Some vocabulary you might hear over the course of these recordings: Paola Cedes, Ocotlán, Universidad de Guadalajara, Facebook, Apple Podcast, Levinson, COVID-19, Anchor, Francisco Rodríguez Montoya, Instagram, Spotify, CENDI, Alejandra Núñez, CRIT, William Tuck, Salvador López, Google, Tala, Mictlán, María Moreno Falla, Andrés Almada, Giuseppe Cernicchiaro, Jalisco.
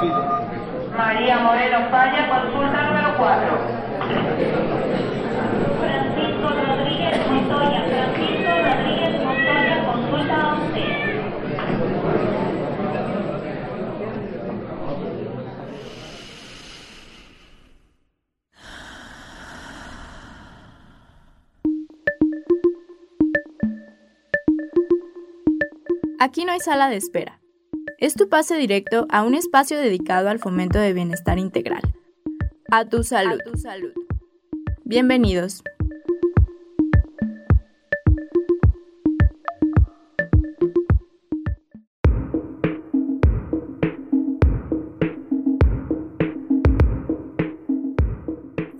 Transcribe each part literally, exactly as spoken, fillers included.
rápido. María Moreno Falla, consulta número cuatro. Francisco Rodríguez Montoya, Francisco Rodríguez Montoya, consulta once. Aquí no hay sala de espera. Es tu pase directo a un espacio dedicado al fomento de bienestar integral. A tu salud. A tu salud. Bienvenidos.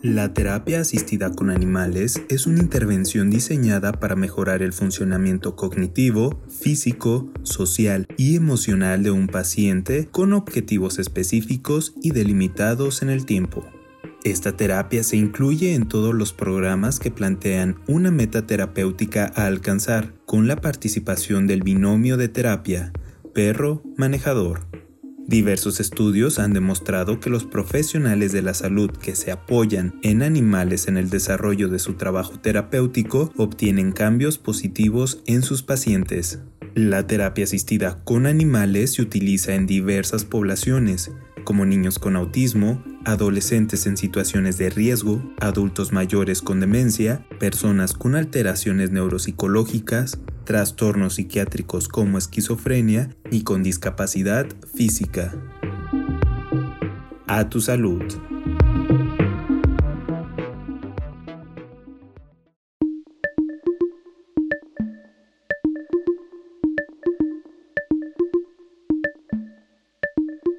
La terapia asistida con animales es una intervención diseñada para mejorar el funcionamiento cognitivo, físico, social y emocional de un paciente con objetivos específicos y delimitados en el tiempo. Esta terapia se incluye en todos los programas que plantean una meta terapéutica a alcanzar, con la participación del binomio de terapia perro-manejador. Diversos estudios han demostrado que los profesionales de la salud que se apoyan en animales en el desarrollo de su trabajo terapéutico obtienen cambios positivos en sus pacientes. La terapia asistida con animales se utiliza en diversas poblaciones, como niños con autismo, adolescentes en situaciones de riesgo, adultos mayores con demencia, personas con alteraciones neuropsicológicas, trastornos psiquiátricos como esquizofrenia y con discapacidad física. A tu salud.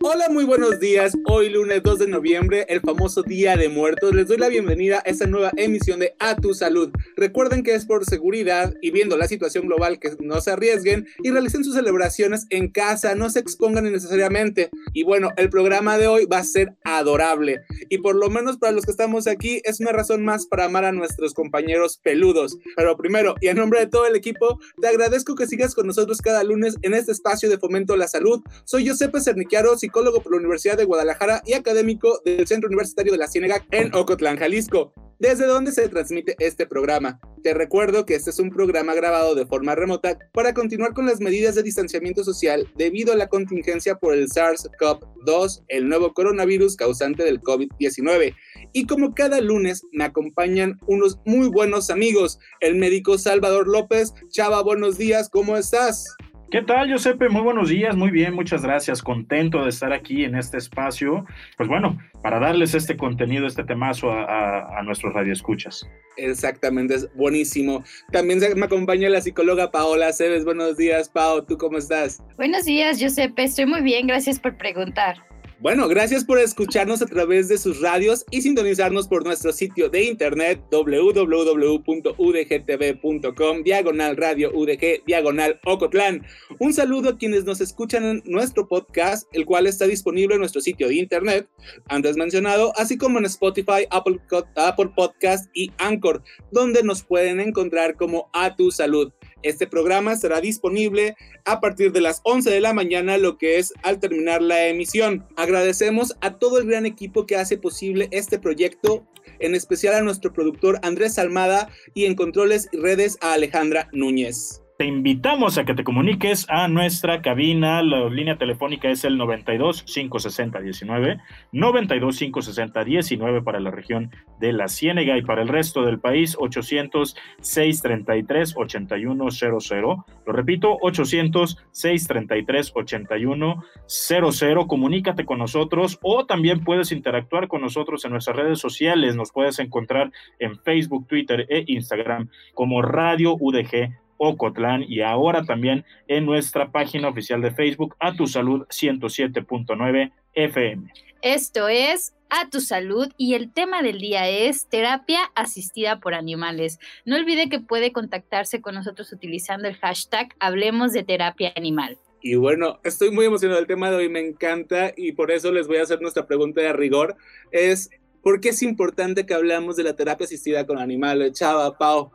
Hola, muy buenos días. Hoy lunes dos de noviembre, el famoso Día de Muertos. Les doy la bienvenida a esta nueva emisión de A Tu Salud. Recuerden que es por seguridad y viendo la situación global que no se arriesguen y realicen sus celebraciones en casa, no se expongan innecesariamente. Y bueno, el programa de hoy va a ser adorable. Y por lo menos para los que estamos aquí, es una razón más para amar a nuestros compañeros peludos. Pero primero, y en nombre de todo el equipo, te agradezco que sigas con nosotros cada lunes en este espacio de fomento a la salud. Soy Giuseppe Cernicchiaro, psicólogo por la Universidad de Guadalajara y académico del Centro Universitario de la Ciénega en Ocotlán, Jalisco, desde donde se transmite este programa. Te recuerdo que este es un programa grabado de forma remota para continuar con las medidas de distanciamiento social debido a la contingencia por el SARS-CoV dos, el nuevo coronavirus causante del covid diecinueve. Y como cada lunes me acompañan unos muy buenos amigos, el médico Salvador López. Chava, buenos días, ¿cómo estás? ¿Qué tal, Giuseppe? Muy buenos días, muy bien, muchas gracias, contento de estar aquí en este espacio, pues bueno, para darles este contenido, este temazo a, a, a nuestros radioescuchas. Exactamente, es buenísimo. También me acompaña la psicóloga Paola Cedes. Buenos días, Pao, ¿tú cómo estás? Buenos días, Giuseppe, estoy muy bien, gracias por preguntar. Bueno, gracias por escucharnos a través de sus radios y sintonizarnos por nuestro sitio de internet doble u doble u doble u punto u d g t v punto com, diagonal radio U D G, diagonal Ocotlán. Un saludo a quienes nos escuchan en nuestro podcast, el cual está disponible en nuestro sitio de internet, antes mencionado, así como en Spotify, Apple, Apple Podcast y Anchor, donde nos pueden encontrar como A Tu Salud. Este programa será disponible a partir de las once de la mañana, lo que es al terminar la emisión. Agradecemos a todo el gran equipo que hace posible este proyecto, en especial a nuestro productor Andrés Almada y en controles y redes a Alejandra Núñez. Te invitamos a que te comuniques a nuestra cabina. La línea telefónica es el noventa y dos, quinientos sesenta, diecinueve, noventa y dos, quinientos sesenta, diecinueve para la región de la Ciénega y para el resto del país, ochocientos, seiscientos treinta y tres, ochenta y uno cero cero. Lo repito, ochocientos, seiscientos treinta y tres, ochenta y uno cero cero. Comunícate con nosotros o también puedes interactuar con nosotros en nuestras redes sociales. Nos puedes encontrar en Facebook, Twitter e Instagram como Radio U D G Ocotlán y ahora también en nuestra página oficial de Facebook A Tu Salud ciento siete punto nueve F M. Esto es A Tu Salud y el tema del día es terapia asistida por animales. No olvide que puede contactarse con nosotros utilizando el hashtag Hablemos de Terapia Animal. Y bueno, estoy muy emocionado del tema de hoy, me encanta y por eso les voy a hacer nuestra pregunta de rigor. Es, ¿por qué es importante que hablamos de la terapia asistida con animales? Chava, Pau.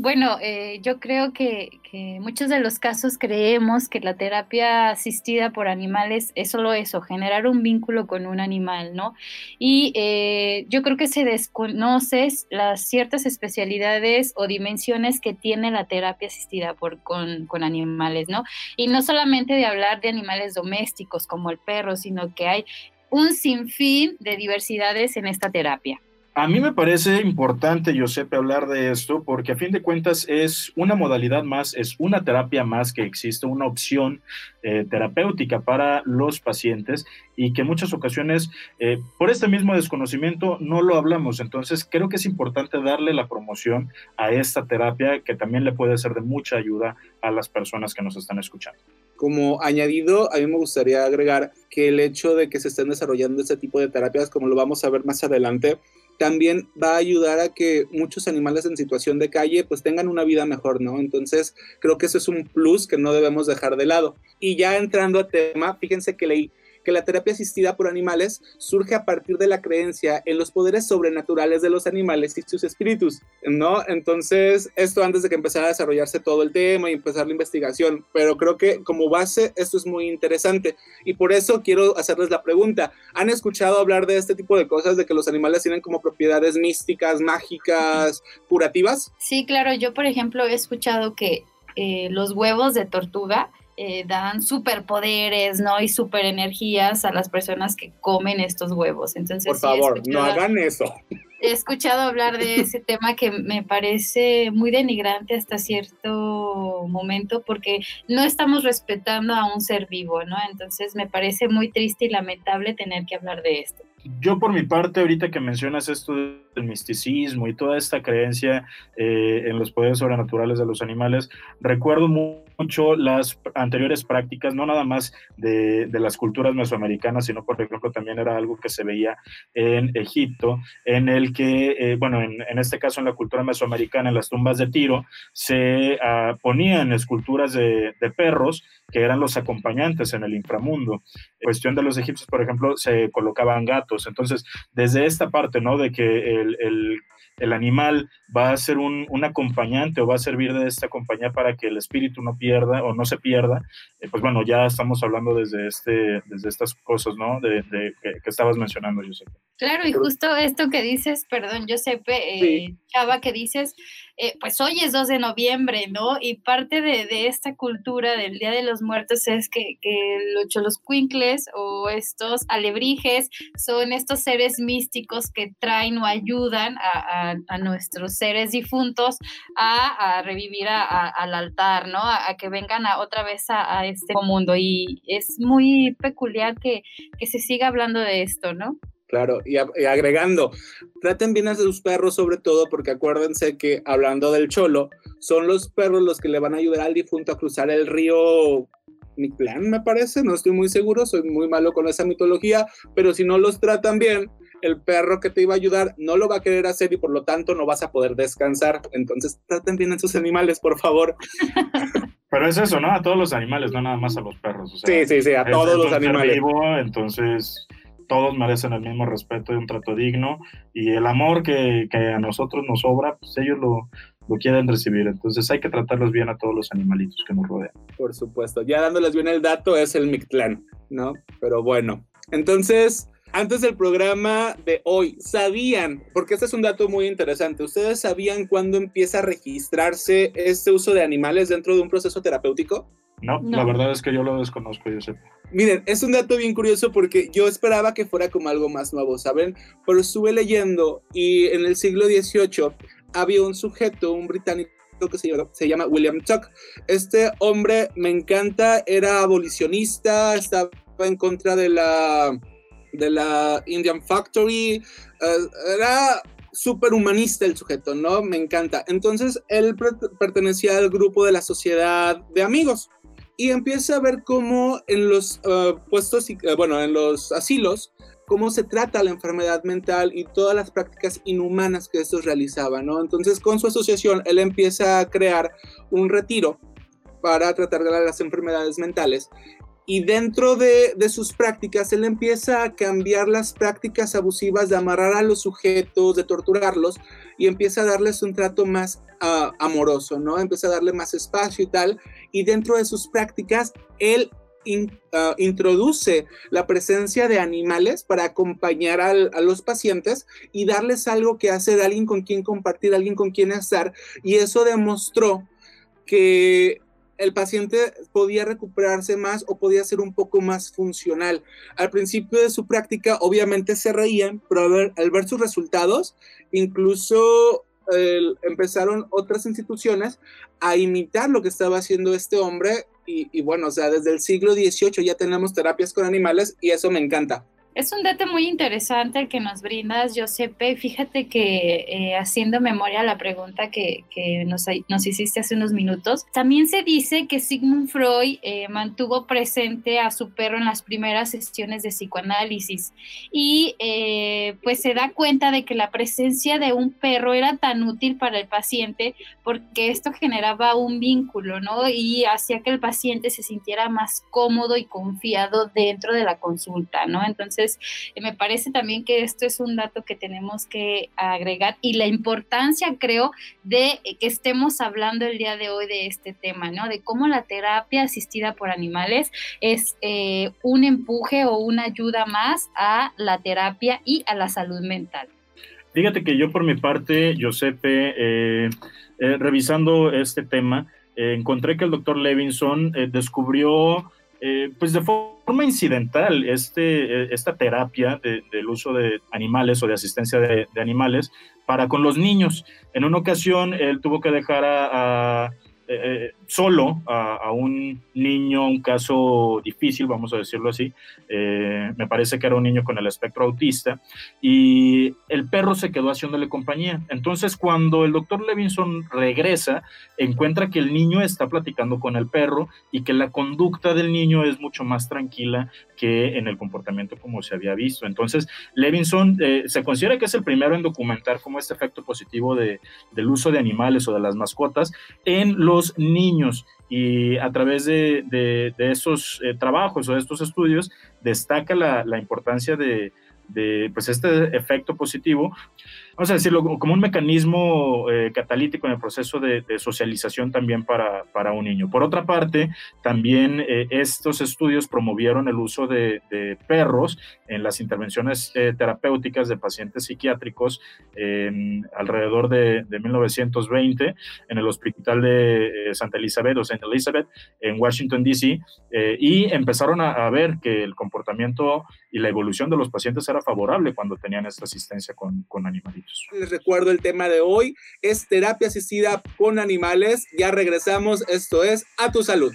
Bueno, eh, yo creo que, que muchos de los casos creemos que la terapia asistida por animales es solo eso, generar un vínculo con un animal, ¿no? Y eh, yo creo que se desconocen las ciertas especialidades o dimensiones que tiene la terapia asistida por, con, con animales, ¿no? Y no solamente de hablar de animales domésticos como el perro, sino que hay un sinfín de diversidades en esta terapia. A mí me parece importante, Giuseppe, hablar de esto porque a fin de cuentas es una modalidad más, es una terapia más que existe, una opción eh, terapéutica para los pacientes y que en muchas ocasiones eh, por este mismo desconocimiento no lo hablamos. Entonces creo que es importante darle la promoción a esta terapia que también le puede ser de mucha ayuda a las personas que nos están escuchando. Como añadido, a mí me gustaría agregar que el hecho de que se estén desarrollando este tipo de terapias, como lo vamos a ver más adelante, también va a ayudar a que muchos animales en situación de calle pues tengan una vida mejor, ¿no? Entonces creo que eso es un plus que no debemos dejar de lado. Y ya entrando a tema, fíjense que leí que la terapia asistida por animales surge a partir de la creencia en los poderes sobrenaturales de los animales y sus espíritus, ¿no? Entonces, esto antes de que empezara a desarrollarse todo el tema y empezar la investigación, pero creo que como base esto es muy interesante y por eso quiero hacerles la pregunta. ¿Han escuchado hablar de este tipo de cosas, de que los animales tienen como propiedades místicas, mágicas, curativas? Sí, claro, yo por ejemplo he escuchado que eh, los huevos de tortuga Eh, dan superpoderes, ¿no? Y superenergías a las personas que comen estos huevos. Entonces, por favor, sí, no hagan eso. He escuchado hablar de ese tema que me parece muy denigrante hasta cierto momento porque no estamos respetando a un ser vivo, ¿no? Entonces me parece muy triste y lamentable tener que hablar de esto. Yo por mi parte, ahorita que mencionas esto del misticismo y toda esta creencia eh, en los poderes sobrenaturales de los animales, recuerdo muy mucho las anteriores prácticas, no nada más de, de las culturas mesoamericanas, sino por ejemplo también era algo que se veía en Egipto, en el que, eh, bueno, en, en este caso en la cultura mesoamericana, en las tumbas de Tiro, se uh, ponían esculturas de, de perros que eran los acompañantes en el inframundo. En cuestión de los egipcios, por ejemplo, se colocaban gatos. Entonces, desde esta parte, ¿no?, de que el, el, el animal va a ser un, un acompañante o va a servir de esta compañía para que el espíritu no pierda pierda o no se pierda, eh, pues bueno, ya estamos hablando desde este, desde estas cosas, ¿no?, de, de que, que estabas mencionando, Giuseppe. Claro, y justo esto que dices, perdón, Giuseppe, eh, sí. Chava, que dices, eh, pues hoy es dos de noviembre, ¿no? Y parte de, de esta cultura del Día de los Muertos es que, que los choloscuincles o estos alebrijes son estos seres místicos que traen o ayudan a, a, a nuestros seres difuntos a, a revivir a, a, al altar, ¿no? A, a que vengan a, otra vez a, a este mundo, y es muy peculiar que, que se siga hablando de esto, ¿no? Claro, y, a, y agregando, traten bien a sus perros sobre todo, porque acuérdense que hablando del cholo, son los perros los que le van a ayudar al difunto a cruzar el río Mictlán, me parece, no estoy muy seguro, soy muy malo con esa mitología, pero si no los tratan bien, el perro que te iba a ayudar no lo va a querer hacer y por lo tanto no vas a poder descansar. Entonces traten bien a sus animales, por favor. Pero es eso, ¿no? A todos los animales, no nada más a los perros. O sea, sí, sí, sí, a todos los animales. Es un ser vivo, entonces todos merecen el mismo respeto y un trato digno, y el amor que, que a nosotros nos sobra, pues ellos lo... lo quieren recibir, entonces hay que tratarlos bien a todos los animalitos que nos rodean. Por supuesto, ya dándoles bien el dato es el Mictlán, ¿no? Pero bueno, entonces, antes del programa de hoy, ¿sabían? Porque este es un dato muy interesante, ¿ustedes sabían cuándo empieza a registrarse este uso de animales dentro de un proceso terapéutico? No, no, la verdad es que yo lo desconozco, yo sé. Miren, es un dato bien curioso porque yo esperaba que fuera como algo más nuevo, ¿saben? Pero estuve leyendo y en el siglo dieciocho había un sujeto, un británico que se llama, se llama William Tuck. Este hombre, me encanta, era abolicionista, estaba en contra de la, de la Indian Factory, uh, era súper humanista el sujeto, ¿no? Me encanta. Entonces, él pertenecía al grupo de la Sociedad de Amigos y empieza a ver cómo en los uh, puestos, uh, bueno, en los asilos, cómo se trata la enfermedad mental y todas las prácticas inhumanas que estos realizaban, ¿no? Entonces, con su asociación, él empieza a crear un retiro para tratar de las enfermedades mentales Y dentro de, de sus prácticas, él empieza a cambiar las prácticas abusivas de amarrar a los sujetos, de torturarlos, y empieza a darles un trato más uh, amoroso, ¿no? Empieza a darle más espacio y tal. Y dentro de sus prácticas, él in, uh, introduce la presencia de animales para acompañar al, a los pacientes y darles algo que hacer, alguien con quien compartir, alguien con quien estar. Y eso demostró que el paciente podía recuperarse más o podía ser un poco más funcional. Al principio de su práctica, obviamente se reían, pero al ver, al ver sus resultados, incluso eh, empezaron otras instituciones a imitar lo que estaba haciendo este hombre. Y, y bueno, o sea, desde el siglo dieciocho ya tenemos terapias con animales y eso me encanta. Es un dato muy interesante el que nos brindas, Giuseppe. Fíjate que eh, haciendo memoria a la pregunta que, que nos, nos hiciste hace unos minutos, también se dice que Sigmund Freud eh, mantuvo presente a su perro en las primeras sesiones de psicoanálisis y eh, pues se da cuenta de que la presencia de un perro era tan útil para el paciente porque esto generaba un vínculo, ¿no? Y hacía que el paciente se sintiera más cómodo y confiado dentro de la consulta, ¿no? Entonces, me parece también que esto es un dato que tenemos que agregar y la importancia, creo, de que estemos hablando el día de hoy de este tema, ¿no? De cómo la terapia asistida por animales es eh, un empuje o una ayuda más a la terapia y a la salud mental. Fíjate que yo por mi parte, Giuseppe, eh, eh, revisando este tema, eh, encontré que el doctor Levinson eh, descubrió Eh, pues de forma incidental este, esta terapia de, del uso de animales o de asistencia de, de animales para con los niños. En una ocasión él tuvo que dejar a, a, eh, solo a, a un niño, un caso difícil, vamos a decirlo así, eh, me parece que era un niño con el espectro autista, y el perro se quedó haciéndole compañía. Entonces cuando el doctor Levinson regresa, encuentra que el niño está platicando con el perro y que la conducta del niño es mucho más tranquila que en el comportamiento como se había visto. Entonces Levinson eh, se considera que es el primero en documentar como este efecto positivo de, del uso de animales o de las mascotas en los niños, y a través de, de, de esos eh, trabajos o de estos estudios destaca la, la importancia de, de pues este efecto positivo, vamos a decirlo, como un mecanismo eh, catalítico en el proceso de, de socialización también para, para un niño. Por otra parte, también eh, estos estudios promovieron el uso de, de perros en las intervenciones eh, terapéuticas de pacientes psiquiátricos eh, alrededor de, de mil novecientos veinte en el hospital de eh, Santa Elizabeth o Saint Elizabeth en Washington, D C, eh, y empezaron a, a ver que el comportamiento y la evolución de los pacientes era favorable cuando tenían esta asistencia con, con animalitos. Les recuerdo el tema de hoy, es terapia asistida con animales. Ya regresamos, esto es A Tu Salud.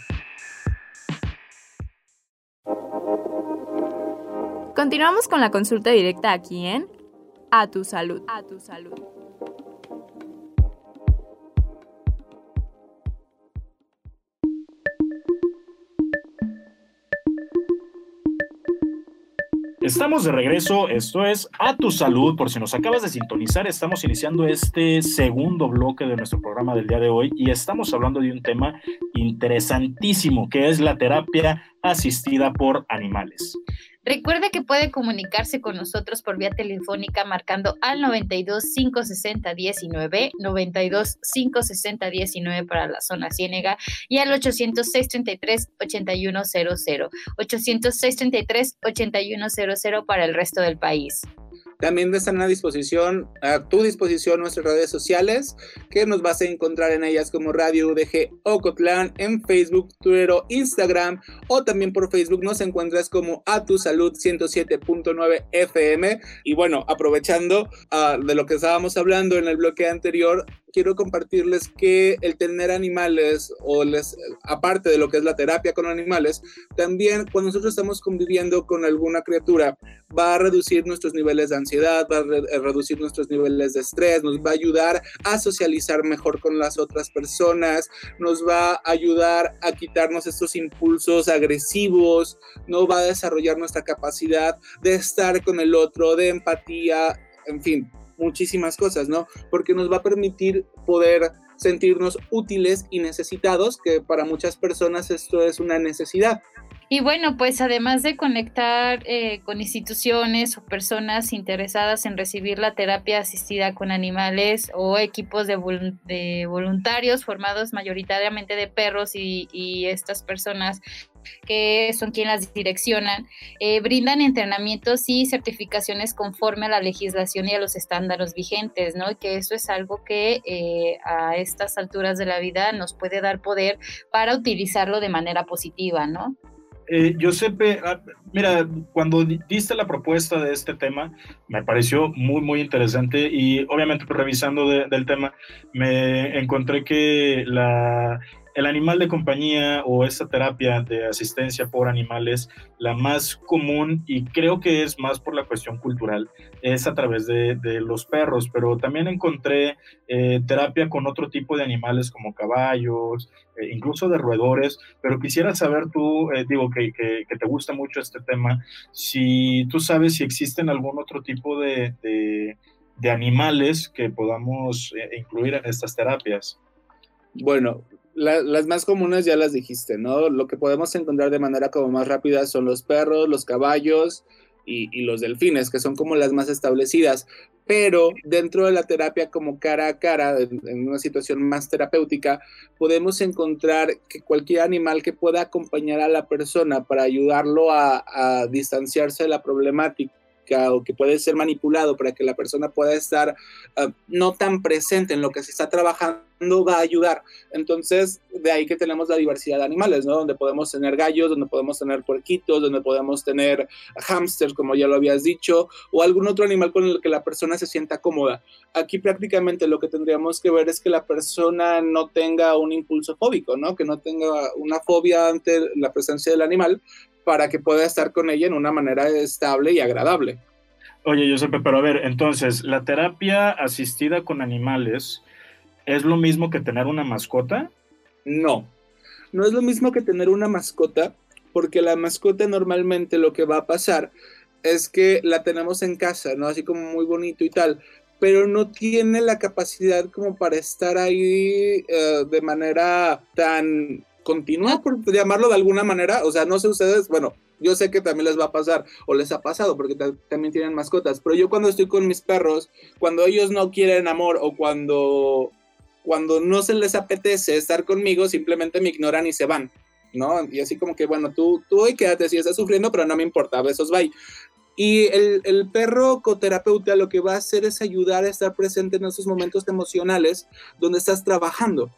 Continuamos con la consulta directa aquí en A Tu Salud. A Tu Salud. Estamos de regreso, esto es A Tu Salud. Por si nos acabas de sintonizar, estamos iniciando este segundo bloque de nuestro programa del día de hoy y estamos hablando de un tema interesantísimo que es la terapia asistida por animales. Recuerda que puede comunicarse con nosotros por vía telefónica marcando al noventa y dos, cinco sesenta, diecinueve, noventa y dos, cinco sesenta, diecinueve para la zona Ciénega y al ochocientos seis, treinta y tres, ochenta y uno cero cero, ochocientos seis, treinta y tres, ochenta y uno cero cero para el resto del país. También están a disposición, a tu disposición, nuestras redes sociales, que nos vas a encontrar en ellas como Radio U D G Ocotlán, en Facebook, Twitter o Instagram, o también por Facebook nos encuentras como A Tu Salud ciento siete punto nueve F M. Y bueno, aprovechando uh, de lo que estábamos hablando en el bloque anterior, quiero compartirles que el tener animales, o les, aparte de lo que es la terapia con animales, también cuando nosotros estamos conviviendo con alguna criatura, va a reducir nuestros niveles de ansiedad, va a, re- a reducir nuestros niveles de estrés, nos va a ayudar a socializar mejor con las otras personas, nos va a ayudar a quitarnos estos impulsos agresivos, nos va a desarrollar nuestra capacidad de estar con el otro, de empatía, en fin, muchísimas cosas, ¿no? Porque nos va a permitir poder sentirnos útiles y necesitados, que para muchas personas esto es una necesidad. Y bueno, pues además de conectar eh, con instituciones o personas interesadas en recibir la terapia asistida con animales o equipos de, vol- de voluntarios formados mayoritariamente de perros y, y estas personas que son quienes las direccionan, eh, brindan entrenamientos y certificaciones conforme a la legislación y a los estándares vigentes, ¿no? Y que eso es algo que eh, a estas alturas de la vida nos puede dar poder para utilizarlo de manera positiva, ¿no? Eh, Giuseppe, mira, cuando diste la propuesta de este tema, me pareció muy, muy interesante y obviamente pues, revisando de, del tema, me encontré que la... el animal de compañía o esta terapia de asistencia por animales, la más común y creo que es más por la cuestión cultural, es a través de, de los perros, pero también encontré eh, terapia con otro tipo de animales como caballos, eh, incluso de roedores, pero quisiera saber tú, eh, digo que, que, que te gusta mucho este tema, si tú sabes si existen algún otro tipo de, de, de animales que podamos eh, incluir en estas terapias. Bueno, La, las más comunes ya las dijiste, ¿no? Lo que podemos encontrar de manera como más rápida son los perros, los caballos y, y los delfines, que son como las más establecidas. Pero dentro de la terapia como cara a cara, en, en una situación más terapéutica, podemos encontrar que cualquier animal que pueda acompañar a la persona para ayudarlo a, a distanciarse de la problemática, o que puede ser manipulado para que la persona pueda estar uh, no tan presente en lo que se está trabajando, va a ayudar. Entonces, de ahí que tenemos la diversidad de animales, ¿no? Donde podemos tener gallos, donde podemos tener puerquitos, donde podemos tener hámsters, como ya lo habías dicho, o algún otro animal con el que la persona se sienta cómoda. Aquí prácticamente lo que tendríamos que ver es que la persona no tenga un impulso fóbico, ¿no? Que no tenga una fobia ante la presencia del animal, para que pueda estar con ella en una manera estable y agradable. Oye, Giuseppe, pero a ver, entonces, ¿la terapia asistida con animales es lo mismo que tener una mascota? No, no es lo mismo que tener una mascota, porque la mascota normalmente lo que va a pasar es que la tenemos en casa, ¿no? Así como muy bonito y tal, pero no tiene la capacidad como para estar ahí eh, de manera tan... continúa, por llamarlo de alguna manera, o sea, no sé ustedes, bueno, yo sé que también les va a pasar, o les ha pasado, porque t- también tienen mascotas, pero yo cuando estoy con mis perros, cuando ellos no quieren amor, o cuando, cuando no se les apetece estar conmigo, simplemente me ignoran y se van, ¿no? Y así como que, bueno, tú, tú hoy quédate, si estás sufriendo, pero no me importa, besos, bye. Y el, el perro coterapeuta lo que va a hacer es ayudar a estar presente en esos momentos emocionales donde estás trabajando,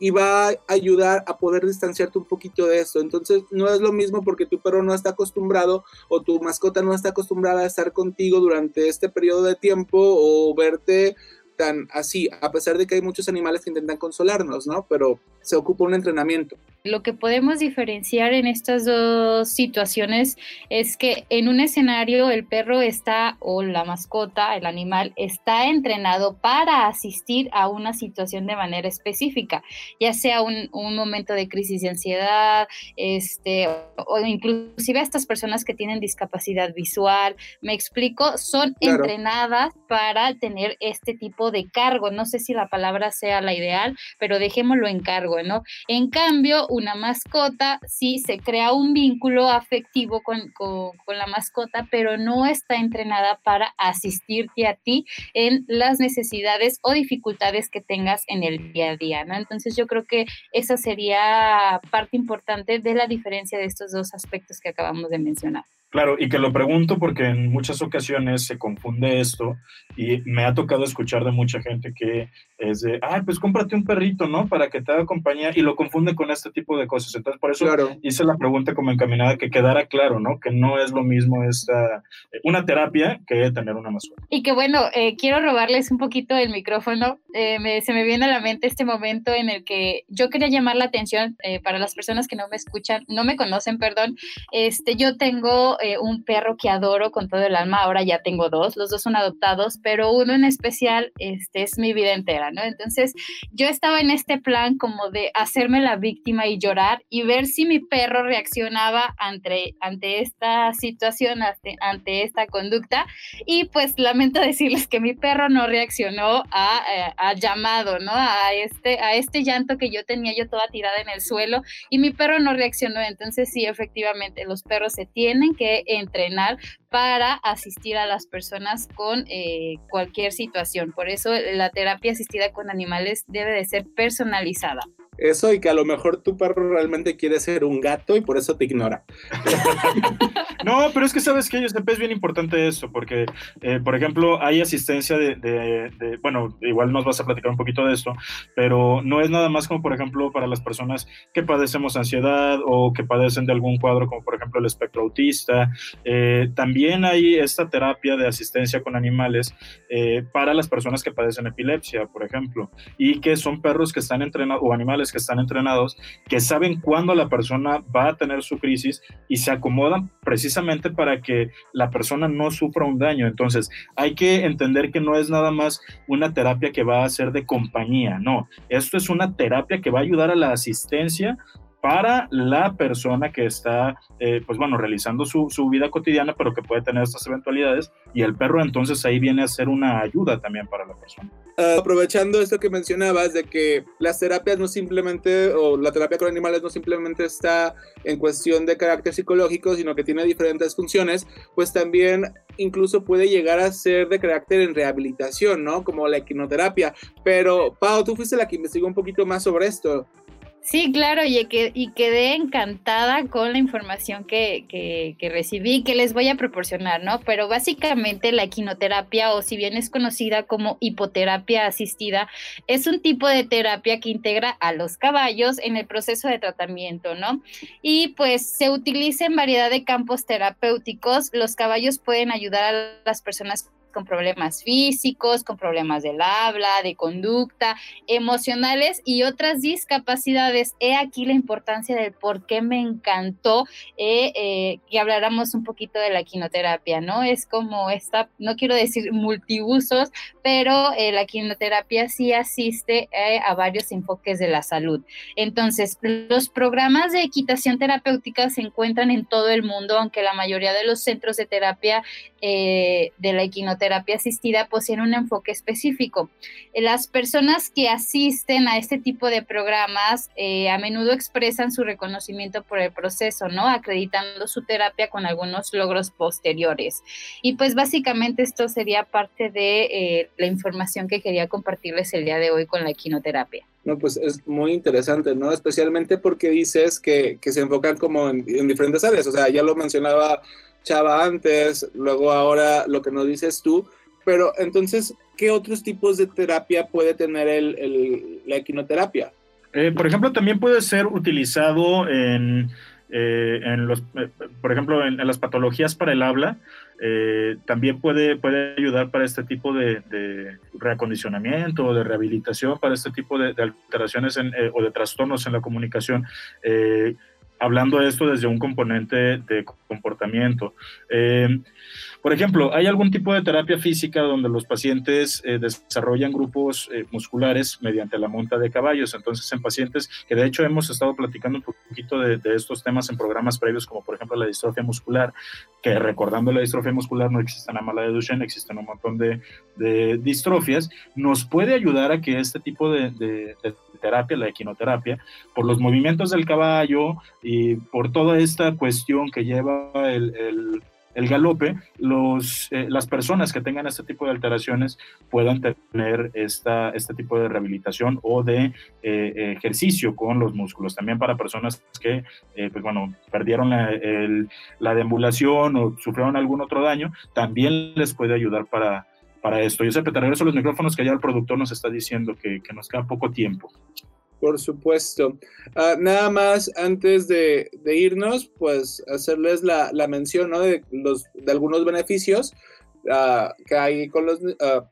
y va a ayudar a poder distanciarte un poquito de esto. Entonces, no es lo mismo porque tu perro no está acostumbrado o tu mascota no está acostumbrada a estar contigo durante este periodo de tiempo o verte tan así, a pesar de que hay muchos animales que intentan consolarnos, ¿no? Pero se ocupa un entrenamiento. Lo que podemos diferenciar en estas dos situaciones es que en un escenario el perro está, o la mascota, el animal, está entrenado para asistir a una situación de manera específica, ya sea un, un momento de crisis de ansiedad, este, o inclusive a estas personas que tienen discapacidad visual, me explico, son claro. Entrenadas para tener este tipo de cargo, no sé si la palabra sea la ideal, pero dejémoslo en cargo, ¿no? En cambio, una mascota, sí, se crea un vínculo afectivo con, con, con la mascota, pero no está entrenada para asistirte a ti en las necesidades o dificultades que tengas en el día a día, ¿no? Entonces yo creo que esa sería parte importante de la diferencia de estos dos aspectos que acabamos de mencionar. Claro, y que lo pregunto porque en muchas ocasiones se confunde esto y me ha tocado escuchar de mucha gente que es de, ay, pues cómprate un perrito, ¿no? Para que te haga compañía y lo confunde con este tipo de cosas. Entonces, por eso claro. Hice la pregunta como encaminada que quedara claro, ¿no? Que no es lo mismo esta, una terapia que tener una mascota. Y que bueno, eh, quiero robarles un poquito el micrófono. Eh, me, se me viene a la mente este momento en el que yo quería llamar la atención eh, para las personas que no me escuchan, no me conocen, perdón. Este, yo tengo... eh, un perro que adoro con todo el alma. Ahora ya tengo dos, los dos son adoptados, pero uno en especial este, es mi vida entera, ¿no? Entonces yo estaba en este plan como de hacerme la víctima y llorar y ver si mi perro reaccionaba ante, ante esta situación, ante, ante esta conducta, y pues lamento decirles que mi perro no reaccionó a, a, a llamado, ¿no? A este, a este llanto que yo tenía, yo toda tirada en el suelo, y mi perro no reaccionó. Entonces sí, efectivamente, los perros se tienen que entrenar para asistir a las personas con eh, cualquier situación. Por eso la terapia asistida con animales debe de ser personalizada. Eso, y que a lo mejor tu perro realmente quiere ser un gato y por eso te ignora. No, pero es que sabes que, Giuseppe, es bien importante eso, porque, eh, por ejemplo, hay asistencia de, de, de, bueno, igual nos vas a platicar un poquito de esto, pero no es nada más como, por ejemplo, para las personas que padecemos ansiedad o que padecen de algún cuadro, como por ejemplo el espectro autista. Eh, también hay esta terapia de asistencia con animales eh, para las personas que padecen epilepsia, por ejemplo, y que son perros que están entrenados, o animales que están entrenados, que saben cuándo la persona va a tener su crisis y se acomodan precisamente para que la persona no sufra un daño. Entonces hay que entender que no es nada más una terapia que va a ser de compañía, no, esto es una terapia que va a ayudar a la asistencia para la persona que está, eh, pues bueno, realizando su, su vida cotidiana, pero que puede tener estas eventualidades, y el perro entonces ahí viene a ser una ayuda también para la persona. Uh, aprovechando esto que mencionabas de que las terapias no simplemente, o la terapia con animales no simplemente está en cuestión de carácter psicológico, sino que tiene diferentes funciones, pues también incluso puede llegar a ser de carácter en rehabilitación, ¿no? Como la equinoterapia. Pero, Pau, tú fuiste la que investigó un poquito más sobre esto. Sí, claro, y, que, y quedé encantada con la información que, que, que recibí, que les voy a proporcionar, ¿no? Pero básicamente la equinoterapia, o si bien es conocida como hipoterapia asistida, es un tipo de terapia que integra a los caballos en el proceso de tratamiento, ¿no? Y pues se utiliza en variedad de campos terapéuticos. Los caballos pueden ayudar a las personas con problemas físicos, con problemas del habla, de conducta, emocionales y otras discapacidades. He aquí la importancia del por qué me encantó eh, eh, que habláramos un poquito de la equinoterapia, ¿no? Es como esta, no quiero decir multiusos, pero eh, la equinoterapia sí asiste eh, a varios enfoques de la salud. Entonces, los programas de equitación terapéutica se encuentran en todo el mundo, aunque la mayoría de los centros de terapia eh, de la equinoterapia terapia asistida poseen un enfoque específico. Las personas que asisten a este tipo de programas eh, a menudo expresan su reconocimiento por el proceso, ¿no? Acreditando su terapia con algunos logros posteriores. Y pues básicamente esto sería parte de eh, la información que quería compartirles el día de hoy con la equinoterapia. No, pues es muy interesante, ¿no? Especialmente porque dices que, que se enfocan como en, en diferentes áreas. O sea, ya lo mencionaba Chava antes, luego ahora lo que nos dices tú, pero entonces, ¿qué otros tipos de terapia puede tener el, el, la equinoterapia? Eh, por ejemplo, también puede ser utilizado en, eh, en los, eh, por ejemplo, en, en las patologías para el habla. Eh, también puede, puede ayudar para este tipo de, de reacondicionamiento, de rehabilitación, para este tipo de, de alteraciones en, eh, o de trastornos en la comunicación. Eh, Hablando de esto desde un componente de comportamiento. Eh, por ejemplo, hay algún tipo de terapia física donde los pacientes eh, desarrollan grupos eh, musculares mediante la monta de caballos. Entonces, en pacientes que de hecho hemos estado platicando un poquito de, de estos temas en programas previos, como por ejemplo la distrofia muscular, que recordando la distrofia muscular no existe nada más la de Duchenne, existen un montón de, de distrofias, nos puede ayudar a que este tipo de, de, de terapia, la equinoterapia, por los movimientos del caballo y por toda esta cuestión que lleva el, el, el galope, los, eh, las personas que tengan este tipo de alteraciones puedan tener esta, este tipo de rehabilitación o de eh, ejercicio con los músculos. También para personas que eh, pues bueno, perdieron la, el, la deambulación o sufrieron algún otro daño, también les puede ayudar para... para esto. Yo sé, te regreso los micrófonos, que ya el productor nos está diciendo que, que nos queda poco tiempo. Por supuesto. Uh, nada más antes de, de irnos, pues hacerles la, la mención, ¿no? de, los, de algunos beneficios uh, que hay con los, uh,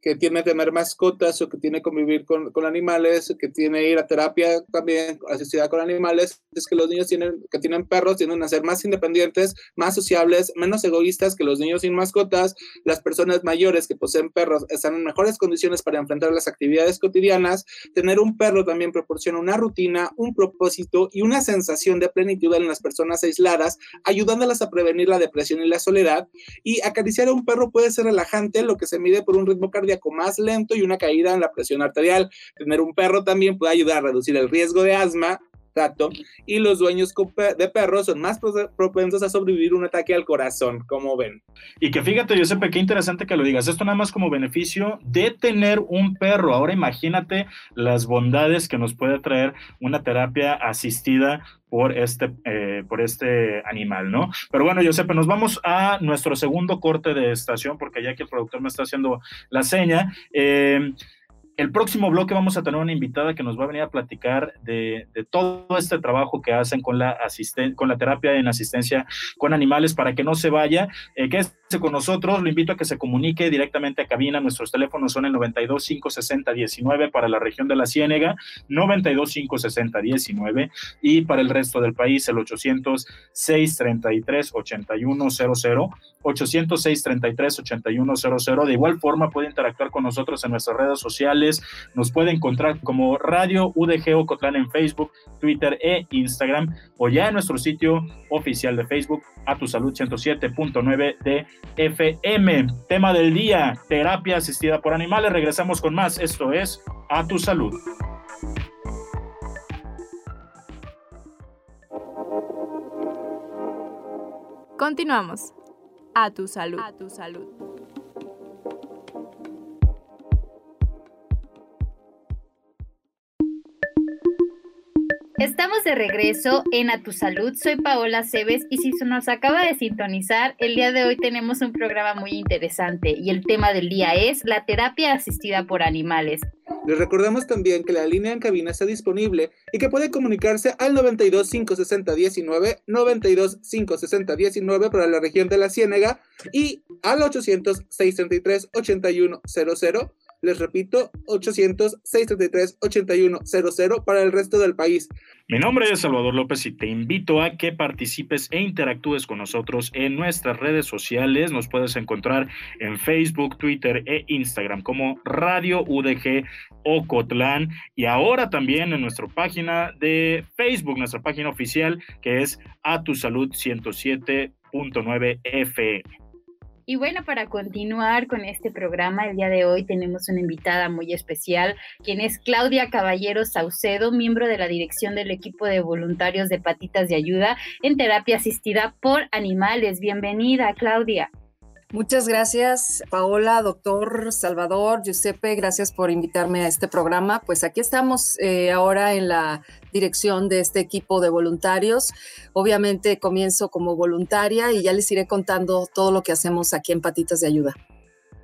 que tiene tener mascotas o que tiene convivir con, con animales, que tiene ir a terapia también asociada con animales, es que los niños tienen, que tienen perros tienden a ser más independientes, más sociables, menos egoístas que los niños sin mascotas. Las personas mayores que poseen perros están en mejores condiciones para enfrentar las actividades cotidianas. Tener un perro también proporciona una rutina, un propósito y una sensación de plenitud en las personas aisladas, ayudándolas a prevenir la depresión y la soledad. Y acariciar a un perro puede ser relajante, lo que se mide por un ritmo cardíaco más lento y una caída en la presión arterial. Tener un perro también puede ayudar a reducir el riesgo de asma, trato, y los dueños de perros son más propensos a sobrevivir un ataque al corazón, como ven. Y que fíjate, Giuseppe, qué interesante que lo digas. Esto nada más como beneficio de tener un perro. Ahora imagínate las bondades que nos puede traer una terapia asistida por este, eh, por este animal, ¿no? Pero bueno, Giuseppe, nos vamos a nuestro segundo corte de estación, porque ya que el productor me está haciendo la seña, eh, el próximo bloque vamos a tener una invitada que nos va a venir a platicar de, de todo este trabajo que hacen con la, asisten- con la terapia en asistencia con animales, para que no se vaya. Eh, quédese con nosotros, lo invito a que se comunique directamente a cabina. Nuestros teléfonos son el noventa y dos, quinientos sesenta, diecinueve para la región de la Ciénega, noventa y dos, quinientos sesenta, diecinueve, y para el resto del país el ochocientos, seiscientos treinta y tres, ochenta y uno cero cero, ochocientos, seiscientos treinta y tres, ochenta y uno cero cero. De igual forma puede interactuar con nosotros en nuestras redes sociales. Nos puede encontrar como Radio U D G Ocotlán en Facebook, Twitter e Instagram, o ya en nuestro sitio oficial de Facebook, A Tu Salud ciento siete punto nueve de F M. Tema del día: terapia asistida por animales. Regresamos con más. Esto es A Tu Salud. Continuamos. A Tu Salud. A Tu Salud. Estamos de regreso en A Tu Salud. Soy Paola Cedes, y si se nos acaba de sintonizar, el día de hoy tenemos un programa muy interesante y el tema del día es la terapia asistida por animales. Les recordamos también que la línea en cabina está disponible y que puede comunicarse al noventa y dos, quinientos sesenta, diecinueve, noventa y dos, quinientos sesenta, diecinueve para la región de la Ciénega y al ochocientos, seiscientos treinta y tres, ochenta y uno cero cero. Les repito, ochocientos, seiscientos treinta y tres, ochenta y uno cero cero para el resto del país. Mi nombre es Salvador López y te invito a que participes e interactúes con nosotros en nuestras redes sociales. Nos puedes encontrar en Facebook, Twitter e Instagram como Radio U D G Ocotlán, y ahora también en nuestra página de Facebook, nuestra página oficial, que es A Tu Salud ciento siete punto nueve F M. Y bueno, para continuar con este programa, el día de hoy tenemos una invitada muy especial, quien es Claudia Caballero Saucedo, miembro de la dirección del equipo de voluntarios de Patitas de Ayuda en terapia asistida por animales. Bienvenida, Claudia. Muchas gracias, Paola, doctor Salvador, Giuseppe, gracias por invitarme a este programa. Pues aquí estamos eh, ahora en la dirección de este equipo de voluntarios. Obviamente comienzo como voluntaria y ya les iré contando todo lo que hacemos aquí en Patitas de Ayuda.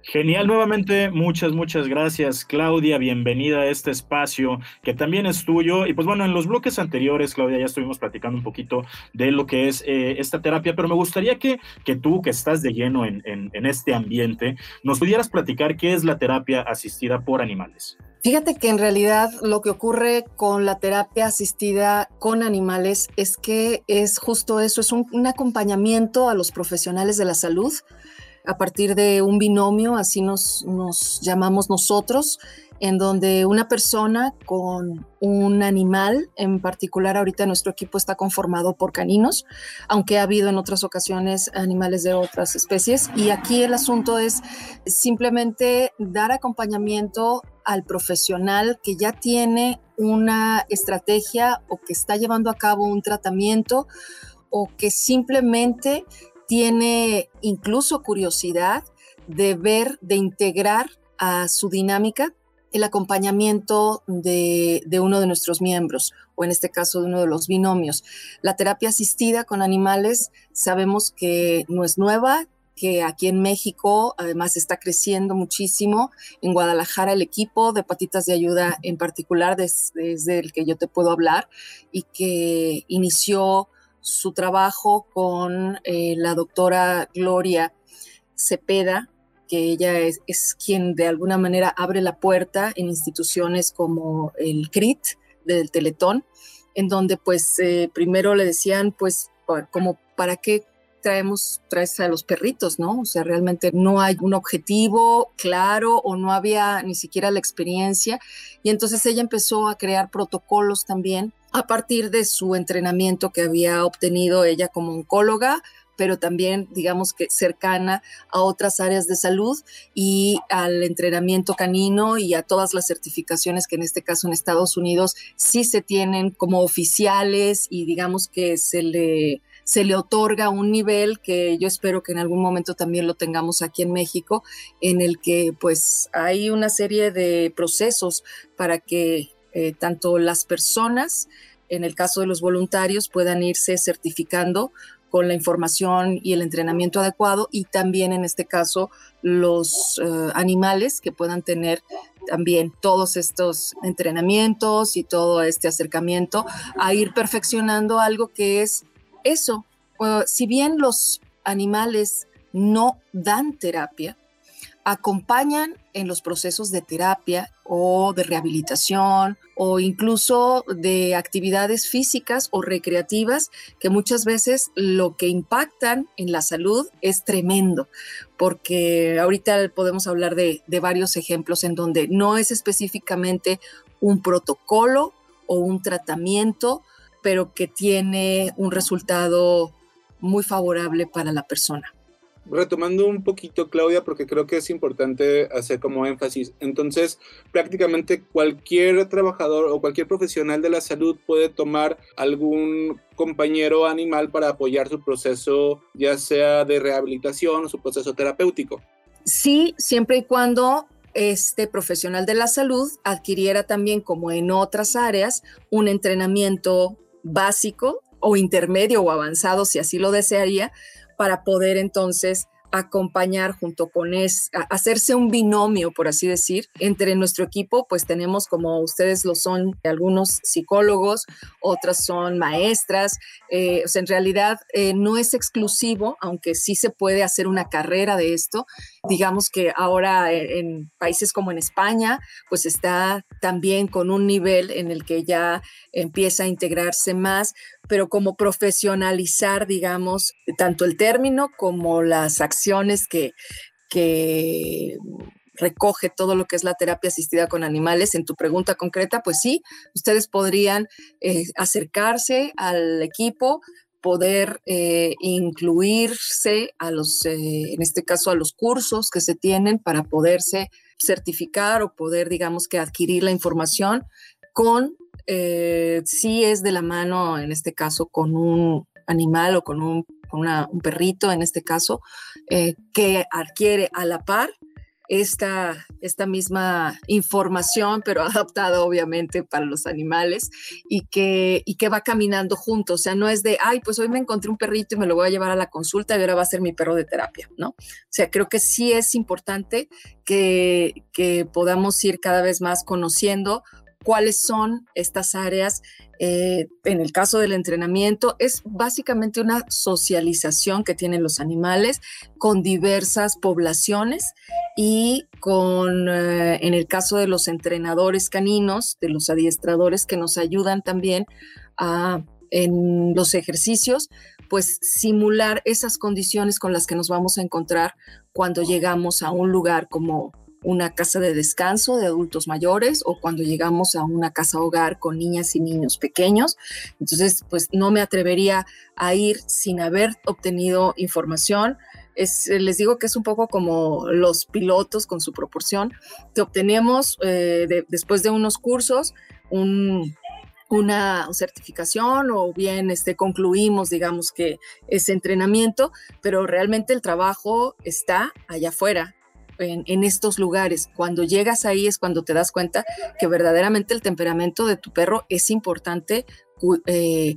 Genial, nuevamente muchas, muchas gracias, Claudia, bienvenida a este espacio que también es tuyo. Y pues bueno, en los bloques anteriores, Claudia, ya estuvimos platicando un poquito de lo que es eh, esta terapia, pero me gustaría que, que tú, que estás de lleno en, en, en este ambiente, nos pudieras platicar qué es la terapia asistida por animales. Fíjate que en realidad lo que ocurre con la terapia asistida con animales es que es justo eso, es un, un acompañamiento a los profesionales de la salud, a partir de un binomio, así nos, nos llamamos nosotros, en donde una persona con un animal, en particular ahorita nuestro equipo está conformado por caninos, aunque ha habido en otras ocasiones animales de otras especies, y aquí el asunto es simplemente dar acompañamiento al profesional que ya tiene una estrategia o que está llevando a cabo un tratamiento o que simplemente tiene incluso curiosidad de ver, de integrar a su dinámica el acompañamiento de, de uno de nuestros miembros, o en este caso de uno de los binomios. La terapia asistida con animales sabemos que no es nueva, que aquí en México además está creciendo muchísimo. En Guadalajara el equipo de Patitas de Ayuda en particular, des, desde el que yo te puedo hablar, y que inició su trabajo con eh, la doctora Gloria Cepeda, que ella es, es quien de alguna manera abre la puerta en instituciones como el C R I T del Teletón, en donde pues eh, primero le decían pues como para qué traemos traes a los perritos, ¿no? O sea, realmente no hay un objetivo claro o no había ni siquiera la experiencia, y entonces ella empezó a crear protocolos también a partir de su entrenamiento que había obtenido ella como oncóloga, pero también, digamos que cercana a otras áreas de salud y al entrenamiento canino y a todas las certificaciones que en este caso en Estados Unidos sí se tienen como oficiales, y digamos que se le, se le otorga un nivel que yo espero que en algún momento también lo tengamos aquí en México, en el que pues hay una serie de procesos para que eh, tanto las personas, en el caso de los voluntarios, puedan irse certificando con la información y el entrenamiento adecuado, y también en este caso los uh, animales que puedan tener también todos estos entrenamientos y todo este acercamiento a ir perfeccionando algo que es eso. Uh, si bien los animales no dan terapia, acompañan en los procesos de terapia o de rehabilitación o incluso de actividades físicas o recreativas que muchas veces lo que impactan en la salud es tremendo, porque ahorita podemos hablar de, de varios ejemplos en donde no es específicamente un protocolo o un tratamiento, pero que tiene un resultado muy favorable para la persona. Retomando un poquito, Claudia, porque creo que es importante hacer como énfasis. Entonces, prácticamente cualquier trabajador o cualquier profesional de la salud puede tomar algún compañero animal para apoyar su proceso, ya sea de rehabilitación o su proceso terapéutico. Sí, siempre y cuando este profesional de la salud adquiriera también, como en otras áreas, un entrenamiento básico o intermedio o avanzado, si así lo desearía, para poder entonces acompañar junto con es, hacerse un binomio, por así decir. Entre nuestro equipo pues tenemos, como ustedes lo son, algunos psicólogos, otras son maestras, eh, o sea, en realidad eh, no es exclusivo, aunque sí se puede hacer una carrera de esto. Digamos que ahora en, en países como en España pues está también con un nivel en el que ya empieza a integrarse más, pero como profesionalizar, digamos, tanto el término como las acciones que, que recoge todo lo que es la terapia asistida con animales. En tu pregunta concreta, pues sí, ustedes podrían eh, acercarse al equipo, poder eh, incluirse a los, eh, en este caso, a los cursos que se tienen para poderse certificar o poder, digamos, que adquirir la información con Eh, sí es de la mano, en este caso, con un animal o con un, con una, un perrito, en este caso, eh, que adquiere a la par esta, esta misma información, pero adaptada obviamente para los animales, y que, y que va caminando juntos. O sea, no es de, ay, pues hoy me encontré un perrito y me lo voy a llevar a la consulta y ahora va a ser mi perro de terapia, ¿no? O sea, creo que sí es importante que, que podamos ir cada vez más conociendo cuáles son estas áreas. Eh, en el caso del entrenamiento, es básicamente una socialización que tienen los animales con diversas poblaciones y con, eh, en el caso de los entrenadores caninos, de los adiestradores que nos ayudan también a, en los ejercicios, pues simular esas condiciones con las que nos vamos a encontrar cuando llegamos a un lugar como una casa de descanso de adultos mayores, o cuando llegamos a una casa hogar con niñas y niños pequeños. Entonces, pues no me atrevería a ir sin haber obtenido información. Es, les digo que es un poco como los pilotos con su proporción, que obtenemos eh, de, después de unos cursos, un... una certificación, o bien este, concluimos, digamos, que ese entrenamiento, pero realmente el trabajo está allá afuera, En, en estos lugares. Cuando llegas ahí es cuando te das cuenta que verdaderamente el temperamento de tu perro es importante. Eh,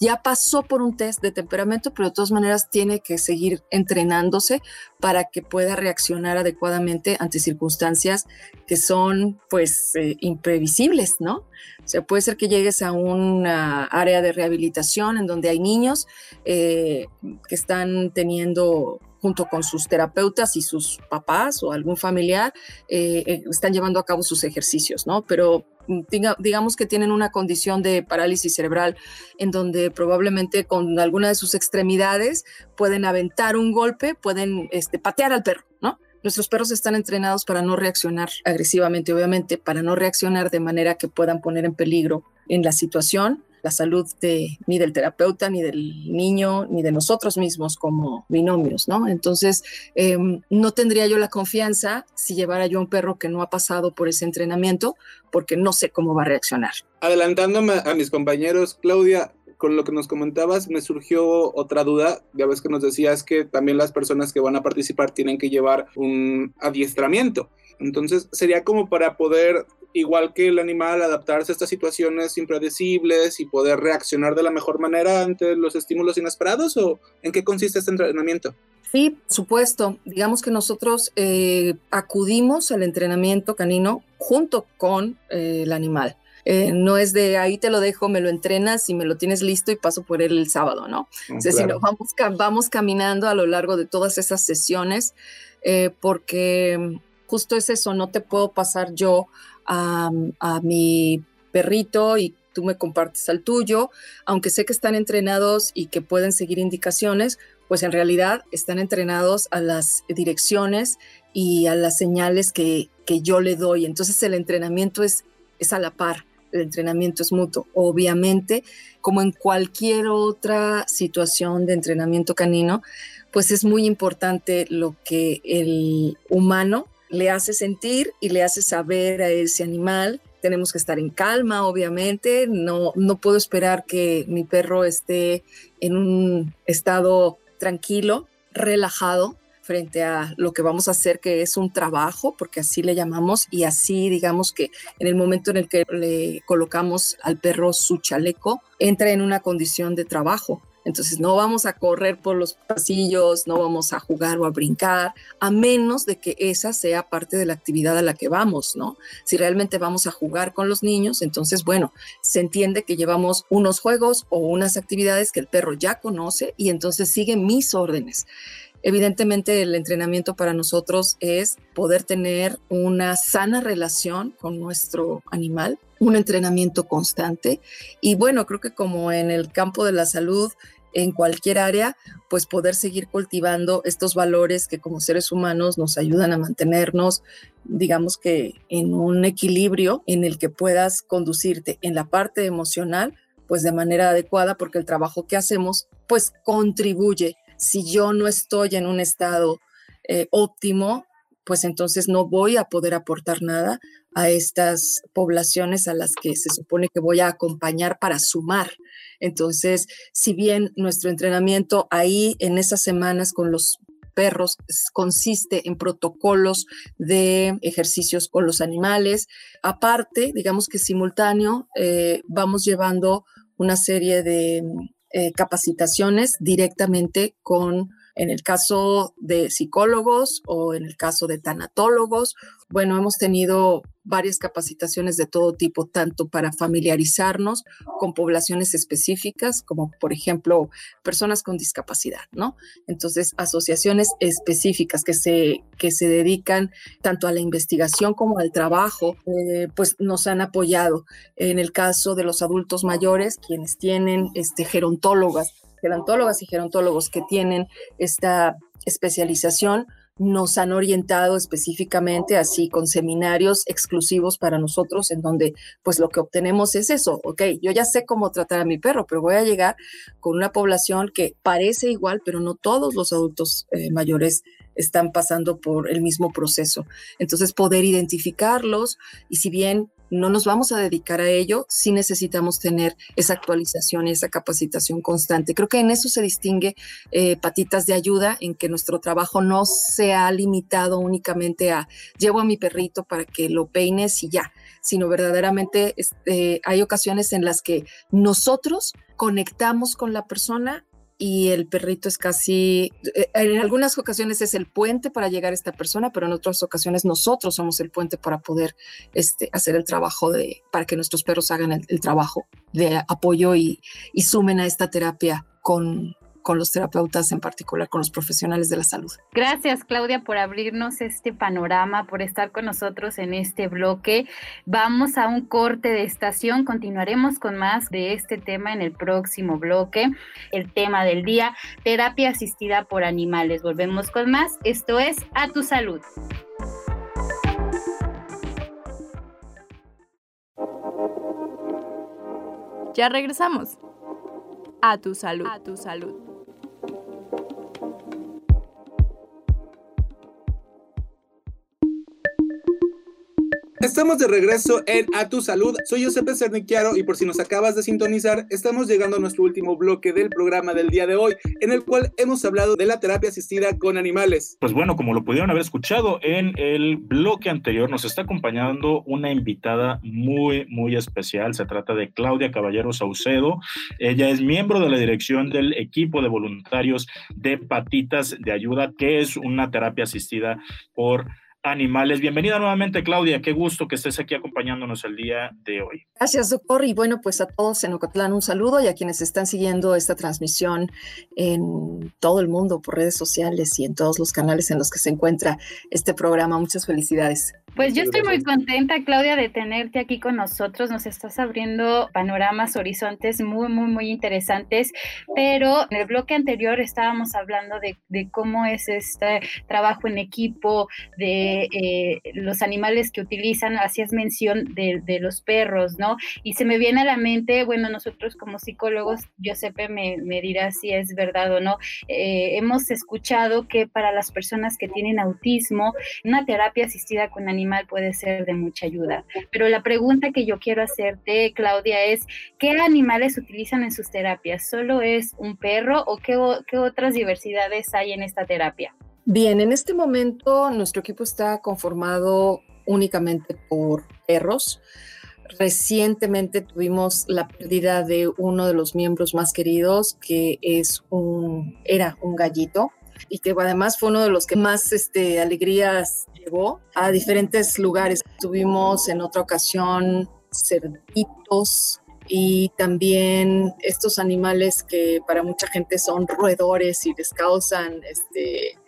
ya pasó por un test de temperamento, pero de todas maneras tiene que seguir entrenándose para que pueda reaccionar adecuadamente ante circunstancias que son, pues, eh, imprevisibles, ¿no? O sea, puede ser que llegues a una área de rehabilitación en donde hay niños eh, que están teniendo junto con sus terapeutas y sus papás o algún familiar, eh, están llevando a cabo sus ejercicios, ¿no? Pero diga, digamos que tienen una condición de parálisis cerebral en donde probablemente con alguna de sus extremidades pueden aventar un golpe, pueden este, patear al perro, ¿no? Nuestros perros están entrenados para no reaccionar agresivamente, obviamente, para no reaccionar de manera que puedan poner en peligro en la situación la salud de, ni del terapeuta, ni del niño, ni de nosotros mismos como binomios, ¿no? Entonces, eh, no tendría yo la confianza si llevara yo a un perro que no ha pasado por ese entrenamiento, porque no sé cómo va a reaccionar. Adelantándome a mis compañeros, Claudia, con lo que nos comentabas, me surgió otra duda. Ya ves que nos decías que también las personas que van a participar tienen que llevar un adiestramiento. Entonces, sería como para poder, igual que el animal, adaptarse a estas situaciones impredecibles y poder reaccionar de la mejor manera ante los estímulos inesperados, ¿o en qué consiste este entrenamiento? Sí, por supuesto. Digamos que nosotros eh, acudimos al entrenamiento canino junto con eh, el animal. Eh, no es de ahí te lo dejo, me lo entrenas y me lo tienes listo y paso por él el sábado, ¿no? Oh, es decir, claro. vamos, vamos caminando a lo largo de todas esas sesiones eh, porque justo es eso, no te puedo pasar yo A, a mi perrito y tú me compartes al tuyo, aunque sé que están entrenados y que pueden seguir indicaciones, pues en realidad están entrenados a las direcciones y a las señales que, que yo le doy. Entonces el entrenamiento es, es a la par, el entrenamiento es mutuo. Obviamente, como en cualquier otra situación de entrenamiento canino, pues es muy importante lo que el humano le hace sentir y le hace saber a ese animal. Tenemos que estar en calma, obviamente. No, no puedo esperar que mi perro esté en un estado tranquilo, relajado, frente a lo que vamos a hacer, que es un trabajo, porque así le llamamos, y así digamos que en el momento en el que le colocamos al perro su chaleco, entra en una condición de trabajo. Entonces no vamos a correr por los pasillos, no vamos a jugar o a brincar, a menos de que esa sea parte de la actividad a la que vamos, ¿no? Si realmente vamos a jugar con los niños, entonces, bueno, se entiende que llevamos unos juegos o unas actividades que el perro ya conoce y entonces sigue mis órdenes. Evidentemente, el entrenamiento para nosotros es poder tener una sana relación con nuestro animal, un entrenamiento constante y, bueno, creo que como en el campo de la salud, en cualquier área, pues poder seguir cultivando estos valores que como seres humanos nos ayudan a mantenernos, digamos que en un equilibrio en el que puedas conducirte en la parte emocional, pues de manera adecuada, porque el trabajo que hacemos, pues contribuye. Si yo no estoy en un estado eh, óptimo, pues entonces no voy a poder aportar nada a estas poblaciones a las que se supone que voy a acompañar para sumar. Entonces, si bien nuestro entrenamiento ahí en esas semanas con los perros consiste en protocolos de ejercicios con los animales, aparte, digamos que simultáneo, eh, vamos llevando una serie de Eh, capacitaciones directamente con, en el caso de psicólogos o en el caso de tanatólogos. Bueno, hemos tenido varias capacitaciones de todo tipo, tanto para familiarizarnos con poblaciones específicas, como por ejemplo personas con discapacidad, ¿no? Entonces, asociaciones específicas que se, que se dedican tanto a la investigación como al trabajo, eh, pues nos han apoyado. En el caso de los adultos mayores, quienes tienen este, gerontólogas, gerontólogas y gerontólogos que tienen esta especialización, nos han orientado específicamente así con seminarios exclusivos para nosotros en donde pues lo que obtenemos es eso. Ok, yo ya sé cómo tratar a mi perro, pero voy a llegar con una población que parece igual, pero no todos los adultos eh, mayores están pasando por el mismo proceso. Entonces poder identificarlos y si bien no nos vamos a dedicar a ello, sí necesitamos tener esa actualización y esa capacitación constante. Creo que en eso se distingue eh, Patitas de Ayuda, en que nuestro trabajo no se ha limitado únicamente a llevo a mi perrito para que lo peines y ya, sino verdaderamente este, hay ocasiones en las que nosotros conectamos con la persona y el perrito es casi, en algunas ocasiones es el puente para llegar a esta persona, pero en otras ocasiones nosotros somos el puente para poder este, hacer el trabajo, de, para que nuestros perros hagan el, el trabajo de apoyo y, y sumen a esta terapia con con los terapeutas, en particular con los profesionales de la salud. Gracias, Claudia, por abrirnos este panorama, por estar con nosotros en este bloque. Vamos a un corte de estación, continuaremos con más de este tema en el próximo bloque. El tema del día, terapia asistida por animales. Volvemos con más. Esto es A Tu Salud. Ya regresamos. A tu salud. A tu salud. Estamos de regreso en A Tu Salud. Soy Giuseppe Cernicchiaro y por si nos acabas de sintonizar, estamos llegando a nuestro último bloque del programa del día de hoy, en el cual hemos hablado de la terapia asistida con animales. Pues bueno, como lo pudieron haber escuchado en el bloque anterior, nos está acompañando una invitada muy, muy especial. Se trata de Claudia Caballero Saucedo. Ella es miembro de la dirección del equipo de voluntarios de Patitas de Ayuda, que es una terapia asistida por animales. Bienvenida nuevamente, Claudia, qué gusto que estés aquí acompañándonos el día de hoy. Gracias, doctor, y bueno, pues a todos en Ocotlán un saludo y a quienes están siguiendo esta transmisión en todo el mundo por redes sociales y en todos los canales en los que se encuentra este programa. Muchas felicidades. Pues yo estoy muy contenta, Claudia, de tenerte aquí con nosotros. Nos estás abriendo panoramas, horizontes muy, muy, muy interesantes. Pero en el bloque anterior estábamos hablando de, de cómo es este trabajo en equipo, de eh, los animales que utilizan. Hacías mención de, de los perros, ¿no? Y se me viene a la mente, bueno, nosotros como psicólogos, Giuseppe me, me dirá si es verdad o no, eh, hemos escuchado que para las personas que tienen autismo, una terapia asistida con animales animal puede ser de mucha ayuda. Pero la pregunta que yo quiero hacerte, Claudia, es ¿qué animales utilizan en sus terapias? ¿Solo es un perro o qué, qué otras diversidades hay en esta terapia? Bien, en este momento nuestro equipo está conformado únicamente por perros. Recientemente tuvimos la pérdida de uno de los miembros más queridos, que es un, era un gallito, y que además fue uno de los que más este, alegrías llevó a diferentes lugares. Tuvimos en otra ocasión cerditos y también estos animales que para mucha gente son roedores y les causan este,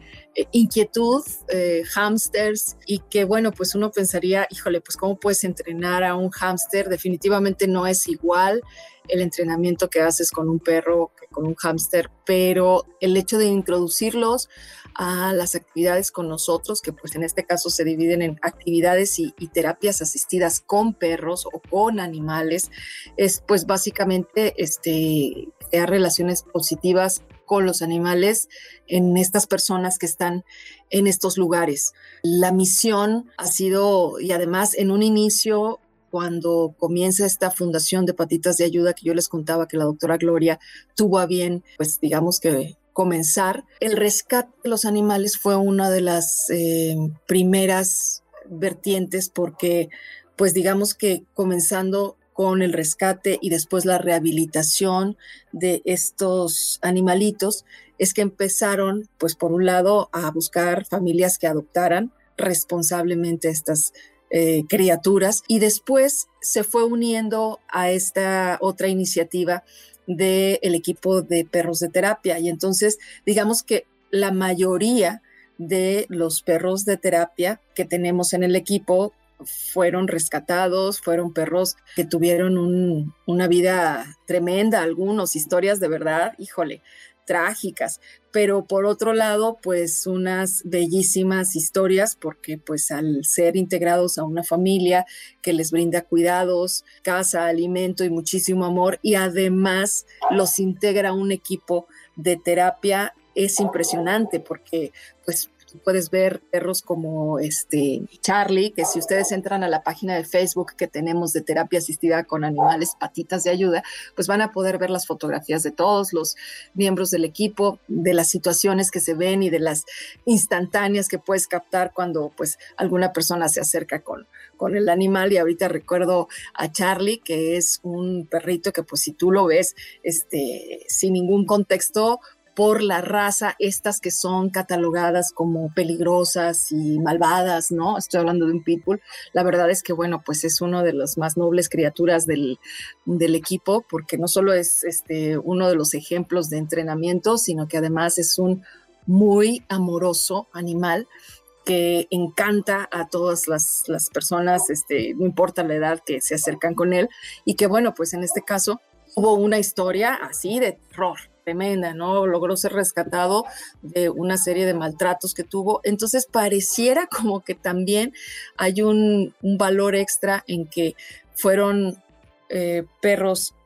inquietud, eh, hámsters, y que bueno, pues uno pensaría, híjole, pues ¿cómo puedes entrenar a un hámster? Definitivamente no es igual el entrenamiento que haces con un perro, con un hámster, pero el hecho de introducirlos a las actividades con nosotros, que pues en este caso se dividen en actividades y, y terapias asistidas con perros o con animales, es pues básicamente este, crear relaciones positivas con los animales en estas personas que están en estos lugares. La misión ha sido, y además en un inicio, cuando comienza esta fundación de Patitas de Ayuda que yo les contaba que la doctora Gloria tuvo a bien, pues digamos que comenzar, el rescate de los animales fue una de las eh, primeras vertientes porque pues digamos que comenzando con el rescate y después la rehabilitación de estos animalitos es que empezaron pues por un lado a buscar familias que adoptaran responsablemente estas Eh, criaturas y después se fue uniendo a esta otra iniciativa del equipo de perros de terapia y entonces digamos que la mayoría de los perros de terapia que tenemos en el equipo fueron rescatados, fueron perros que tuvieron un, una vida tremenda, algunos historias de verdad, híjole, trágicas, pero por otro lado, pues unas bellísimas historias porque pues al ser integrados a una familia que les brinda cuidados, casa, alimento y muchísimo amor y además los integra un equipo de terapia, es impresionante porque pues puedes ver perros como este Charlie, que si ustedes entran a la página de Facebook que tenemos de terapia asistida con animales, Patitas de Ayuda, pues van a poder ver las fotografías de todos los miembros del equipo, de las situaciones que se ven y de las instantáneas que puedes captar cuando pues alguna persona se acerca con, con el animal. Y ahorita recuerdo a Charlie, que es un perrito que pues si tú lo ves este, sin ningún contexto, por la raza, estas que son catalogadas como peligrosas y malvadas, ¿no? Estoy hablando de un pitbull. La verdad es que, bueno, pues es uno de las más nobles criaturas del, del equipo, porque no solo es este, uno de los ejemplos de entrenamiento, sino que además es un muy amoroso animal que encanta a todas las, las personas, este, no importa la edad, que se acercan con él, y que, bueno, pues en este caso hubo una historia así de terror, tremenda, ¿no? Logró ser rescatado de una serie de maltratos que tuvo. Entonces pareciera como que también hay un, un valor extra en que fueron eh, perros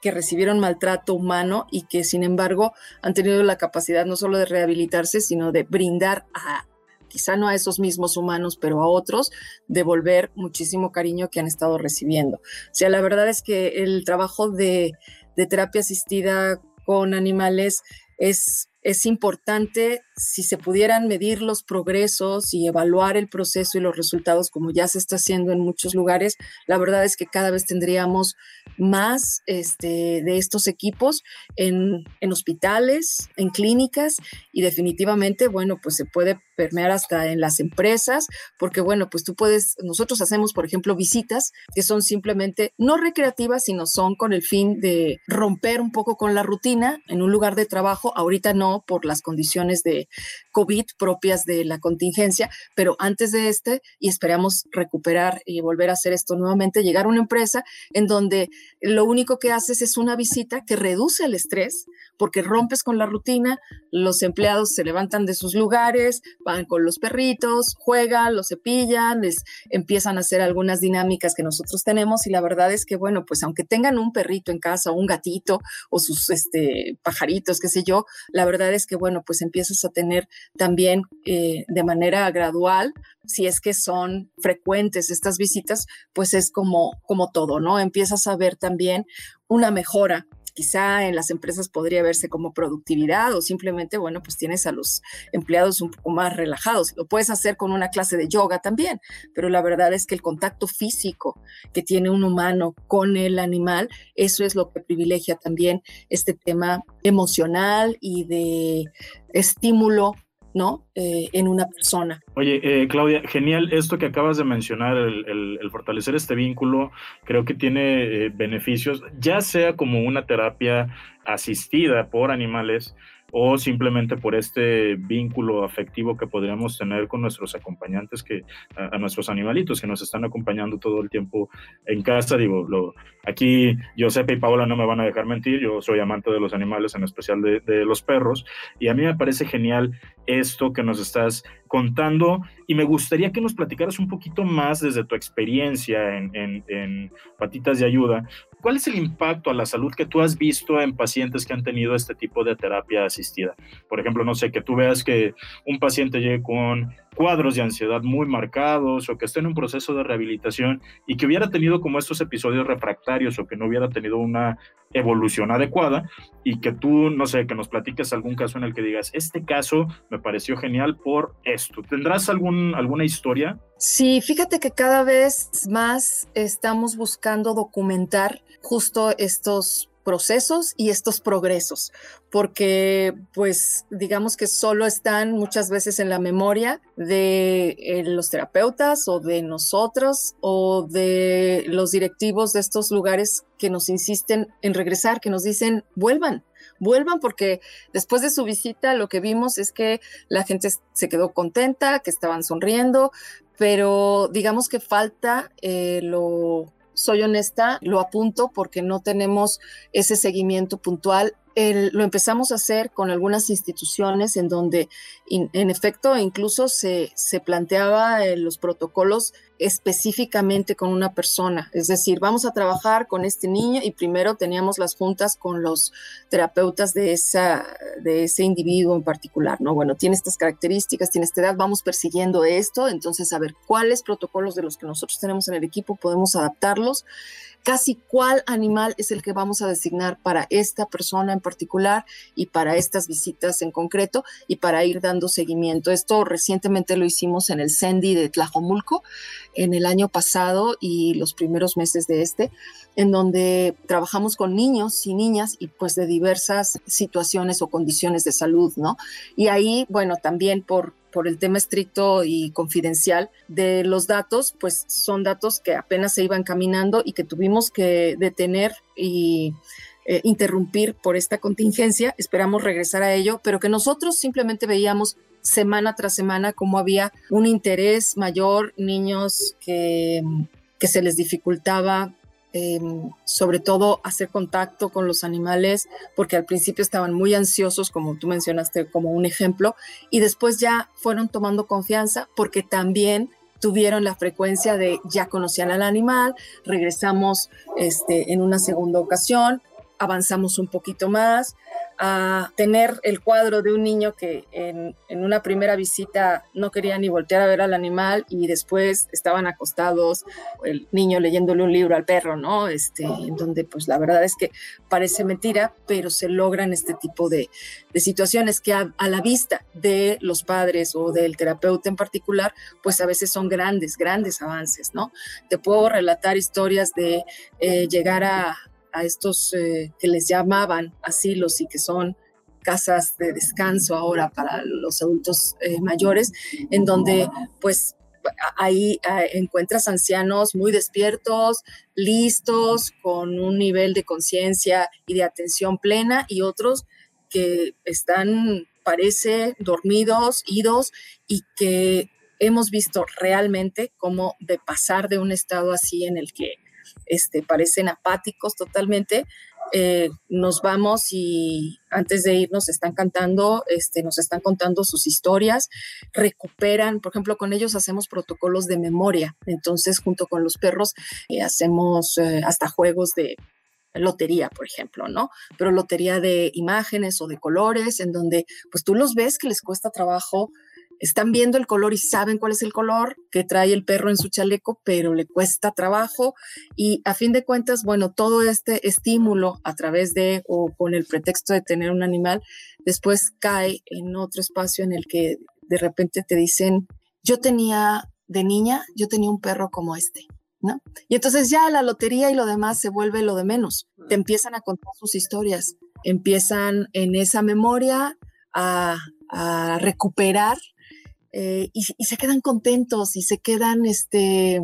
que recibieron maltrato humano y que sin embargo han tenido la capacidad no solo de rehabilitarse, sino de brindar a, quizá no a esos mismos humanos, pero a otros, devolver muchísimo cariño que han estado recibiendo. O sea, la verdad es que el trabajo de, de terapia asistida con animales es, es importante. Si se pudieran medir los progresos y evaluar el proceso y los resultados, como ya se está haciendo en muchos lugares, la verdad es que cada vez tendríamos más este, de estos equipos en, en hospitales, en clínicas, y definitivamente, bueno, pues se puede permear hasta en las empresas, porque bueno, pues tú puedes, nosotros hacemos, por ejemplo, visitas que son simplemente no recreativas, sino son con el fin de romper un poco con la rutina en un lugar de trabajo. Ahorita no, por las condiciones de COVID propias de la contingencia, pero antes de este, y esperamos recuperar y volver a hacer esto nuevamente, llegar a una empresa en donde lo único que haces es una visita que reduce el estrés, porque rompes con la rutina, los empleados se levantan de sus lugares, van con los perritos, juegan, los cepillan, les empiezan a hacer algunas dinámicas que nosotros tenemos, y la verdad es que, bueno, pues aunque tengan un perrito en casa, un gatito o sus este, pajaritos, qué sé yo, la verdad es que, bueno, pues empiezas a tener también eh, de manera gradual, si es que son frecuentes estas visitas, pues es como, como todo, ¿no? Empiezas a ver también una mejora. Quizá en las empresas podría verse como productividad, o simplemente, bueno, pues tienes a los empleados un poco más relajados. Lo puedes hacer con una clase de yoga también, pero la verdad es que el contacto físico que tiene un humano con el animal, eso es lo que privilegia también este tema emocional y de estímulo, ¿no? Eh, en una persona. Oye, eh, Claudia, genial esto que acabas de mencionar, el, el, el fortalecer este vínculo, creo que tiene eh, beneficios, ya sea como una terapia asistida por animales o simplemente por este vínculo afectivo que podríamos tener con nuestros acompañantes, que, a, a nuestros animalitos que nos están acompañando todo el tiempo en casa. Digo, lo, aquí Giuseppe y Paola no me van a dejar mentir, yo soy amante de los animales, en especial de, de los perros, y a mí me parece genial esto que nos estás contando, y me gustaría que nos platicaras un poquito más desde tu experiencia en, en, en Patitas de Ayuda. ¿Cuál es el impacto a la salud que tú has visto en pacientes que han tenido este tipo de terapia asistida? Por ejemplo, no sé, que tú veas que un paciente llegue con cuadros de ansiedad muy marcados, o que esté en un proceso de rehabilitación y que hubiera tenido como estos episodios refractarios, o que no hubiera tenido una evolución adecuada, y que tú, no sé, que nos platiques algún caso en el que digas, este caso me pareció genial por esto. ¿Tendrás algún, alguna historia? Sí, fíjate que cada vez más estamos buscando documentar justo estos procesos y estos progresos, porque pues digamos que solo están muchas veces en la memoria de eh, los terapeutas o de nosotros o de los directivos de estos lugares que nos insisten en regresar, que nos dicen vuelvan, vuelvan, porque después de su visita lo que vimos es que la gente se quedó contenta, que estaban sonriendo, pero digamos que falta eh, lo... Soy honesta, lo apunto porque no tenemos ese seguimiento puntual. El, lo empezamos a hacer con algunas instituciones en donde, in, en efecto, incluso se, se planteaba eh, los protocolos específicamente con una persona. Es decir, vamos a trabajar con este niño, y primero teníamos las juntas con los terapeutas de, esa, de ese individuo en particular, ¿no? Bueno, tiene estas características, tiene esta edad, vamos persiguiendo esto. Entonces, a ver, ¿cuáles protocolos de los que nosotros tenemos en el equipo podemos adaptarlos? casi cuál animal es el que vamos a designar para esta persona en particular y para estas visitas en concreto y para ir dando seguimiento. Esto recientemente lo hicimos en el CENDI de Tlajomulco en el año pasado y los primeros meses de este, en donde trabajamos con niños y niñas y pues de diversas situaciones o condiciones de salud, ¿no? Y ahí, bueno, también por por el tema estricto y confidencial de los datos, pues son datos que apenas se iban caminando y que tuvimos que detener y eh, interrumpir por esta contingencia. Esperamos regresar a ello, pero que nosotros simplemente veíamos semana tras semana cómo había un interés mayor, niños que, que se les dificultaba Eh, sobre todo hacer contacto con los animales, porque al principio estaban muy ansiosos, como tú mencionaste como un ejemplo, y después ya fueron tomando confianza porque también tuvieron la frecuencia de ya conocían al animal, regresamos este, en una segunda ocasión, avanzamos un poquito más, a tener el cuadro de un niño que en, en una primera visita no quería ni voltear a ver al animal y después estaban acostados, el niño leyéndole un libro al perro, ¿no? Este, en donde pues la verdad es que parece mentira, pero se logran este tipo de, de situaciones que a, a la vista de los padres o del terapeuta en particular, pues a veces son grandes, grandes avances, ¿no? Te puedo relatar historias de eh, llegar a a estos eh, que les llamaban asilos y que son casas de descanso ahora para los adultos eh, mayores, en donde pues ahí eh, encuentras ancianos muy despiertos, listos, con un nivel de conciencia y de atención plena, y otros que están, parece, dormidos, idos, y que hemos visto realmente cómo de pasar de un estado así en el que Este, parecen apáticos totalmente, eh, nos vamos y antes de irnos están cantando, este, nos están contando sus historias, recuperan, por ejemplo, con ellos hacemos protocolos de memoria, entonces junto con los perros eh, hacemos eh, hasta juegos de lotería, por ejemplo, ¿no? Pero lotería de imágenes o de colores, en donde pues tú los ves que les cuesta trabajo. Están viendo el color y saben cuál es el color que trae el perro en su chaleco, pero le cuesta trabajo. Y a fin de cuentas, bueno, todo este estímulo a través de o con el pretexto de tener un animal, después cae en otro espacio en el que de repente te dicen, yo tenía de niña, yo tenía un perro como este, ¿no? Y entonces ya la lotería y lo demás se vuelve lo de menos. Te empiezan a contar sus historias, empiezan en esa memoria a, a recuperar. Eh, y, y se quedan contentos y se quedan, este,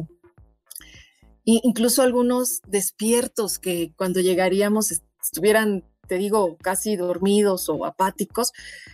incluso algunos despiertos que cuando llegaríamos estuvieran, te digo, casi dormidos o apáticos.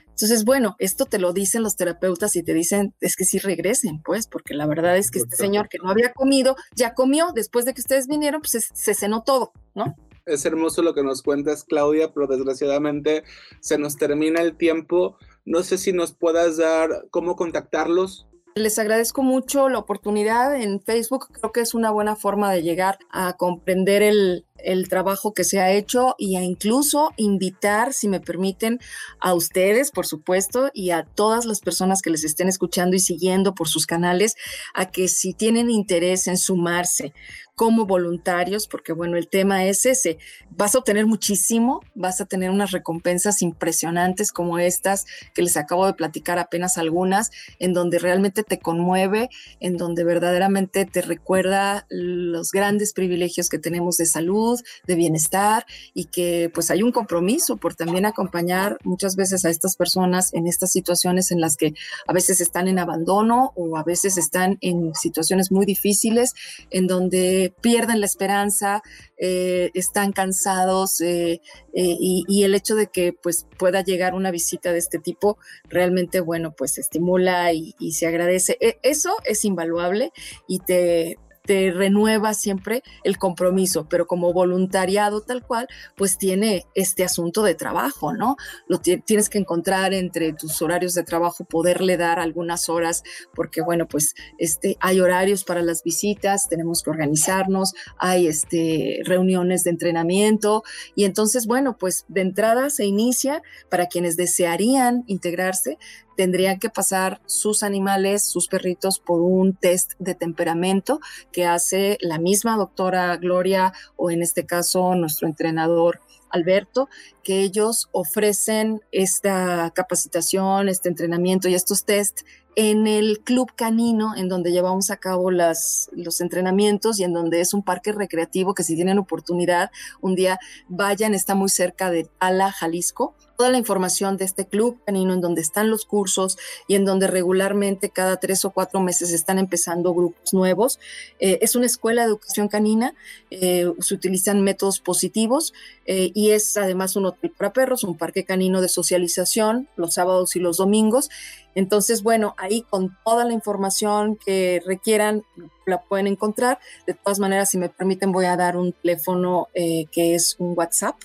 Entonces, bueno, esto te lo dicen los terapeutas y te dicen, es que sí regresen, pues, porque la verdad es que este señor que no había comido, ya comió, después de que ustedes vinieron, pues se, se cenó todo, ¿no? Es hermoso lo que nos cuentas, Claudia, pero desgraciadamente se nos termina el tiempo. No sé si nos puedas dar cómo contactarlos. Les agradezco mucho la oportunidad en Facebook. Creo que es una buena forma de llegar a comprender el, el trabajo que se ha hecho y a incluso invitar, si me permiten, a ustedes, por supuesto, y a todas las personas que les estén escuchando y siguiendo por sus canales, a que si tienen interés en sumarse como voluntarios, porque bueno, el tema es ese, vas a obtener muchísimo, vas a tener unas recompensas impresionantes como estas que les acabo de platicar apenas algunas, en donde realmente te conmueve, en donde verdaderamente te recuerda los grandes privilegios que tenemos de salud, de bienestar, y que pues hay un compromiso por también acompañar muchas veces a estas personas en estas situaciones en las que a veces están en abandono o a veces están en situaciones muy difíciles, en donde pierden la esperanza, eh, están cansados eh, eh, y, y el hecho de que pues, pueda llegar una visita de este tipo realmente, bueno, pues estimula y, y se agradece. E- eso es invaluable y te, te renueva siempre el compromiso, pero como voluntariado tal cual, pues tiene este asunto de trabajo, ¿no? Lo t- tienes que encontrar entre tus horarios de trabajo, poderle dar algunas horas, porque bueno, pues este, hay horarios para las visitas, tenemos que organizarnos, hay este, reuniones de entrenamiento, y entonces, bueno, pues de entrada se inicia para quienes desearían integrarse, tendrían que pasar sus animales, sus perritos, por un test de temperamento que hace la misma doctora Gloria, o en este caso nuestro entrenador Alberto, que ellos ofrecen esta capacitación, este entrenamiento y estos test en el Club Canino, en donde llevamos a cabo las, los entrenamientos, y en donde es un parque recreativo que, si tienen oportunidad, un día vayan, está muy cerca de Tala, Jalisco. Toda la información de este Club Canino, en donde están los cursos y en donde regularmente cada tres o cuatro meses están empezando grupos nuevos. Eh, es una escuela de educación canina, eh, se utilizan métodos positivos eh, y es además un hotel para perros, un parque canino de socialización los sábados y los domingos. Entonces, bueno, ahí con toda la información que requieran la pueden encontrar. De todas maneras, si me permiten, voy a dar un teléfono eh, que es un WhatsApp,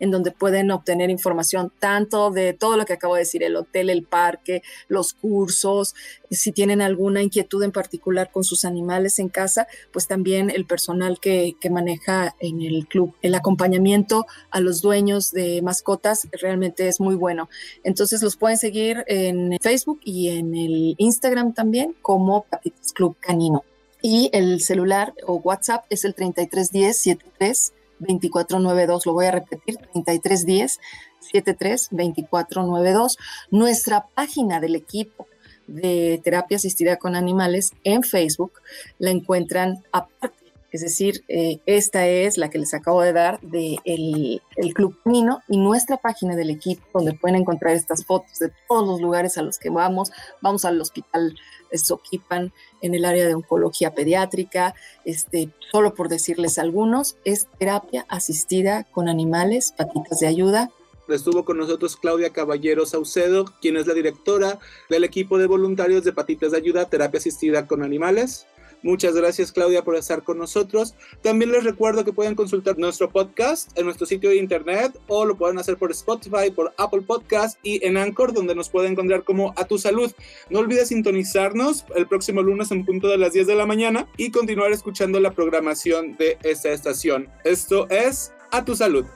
en donde pueden obtener información tanto de todo lo que acabo de decir, el hotel, el parque, los cursos. Si tienen alguna inquietud en particular con sus animales en casa, pues también el personal que, que maneja en el club. El acompañamiento a los dueños de mascotas realmente es muy bueno. Entonces, los pueden seguir en Facebook y en el Instagram también, como Patitas Club Canino. Y el celular o WhatsApp es el treinta y tres diez setenta y tres veinticuatro noventa y dos. Lo voy a repetir, treinta y tres diez setenta y tres veinticuatro noventa y dos. Nuestra página del equipo de terapia asistida con animales en Facebook la encuentran aparte. Es decir, eh, esta es la que les acabo de dar del de el Club Canino, y nuestra página del equipo, donde pueden encontrar estas fotos de todos los lugares a los que vamos. Vamos al hospital Soquipan, en el área de oncología pediátrica, este, solo por decirles algunos. Es terapia asistida con animales, Patitas de Ayuda. Estuvo con nosotros Claudia Caballero Saucedo, quien es la directora del equipo de voluntarios de Patitas de Ayuda, terapia asistida con animales. Muchas gracias, Claudia, por estar con nosotros. También les recuerdo que pueden consultar nuestro podcast en nuestro sitio de internet, o lo pueden hacer por Spotify, por Apple Podcast y en Anchor, donde nos pueden encontrar como A Tu Salud. No olvides sintonizarnos el próximo lunes en punto de las diez de la mañana y continuar escuchando la programación de esta estación. Esto es A Tu Salud.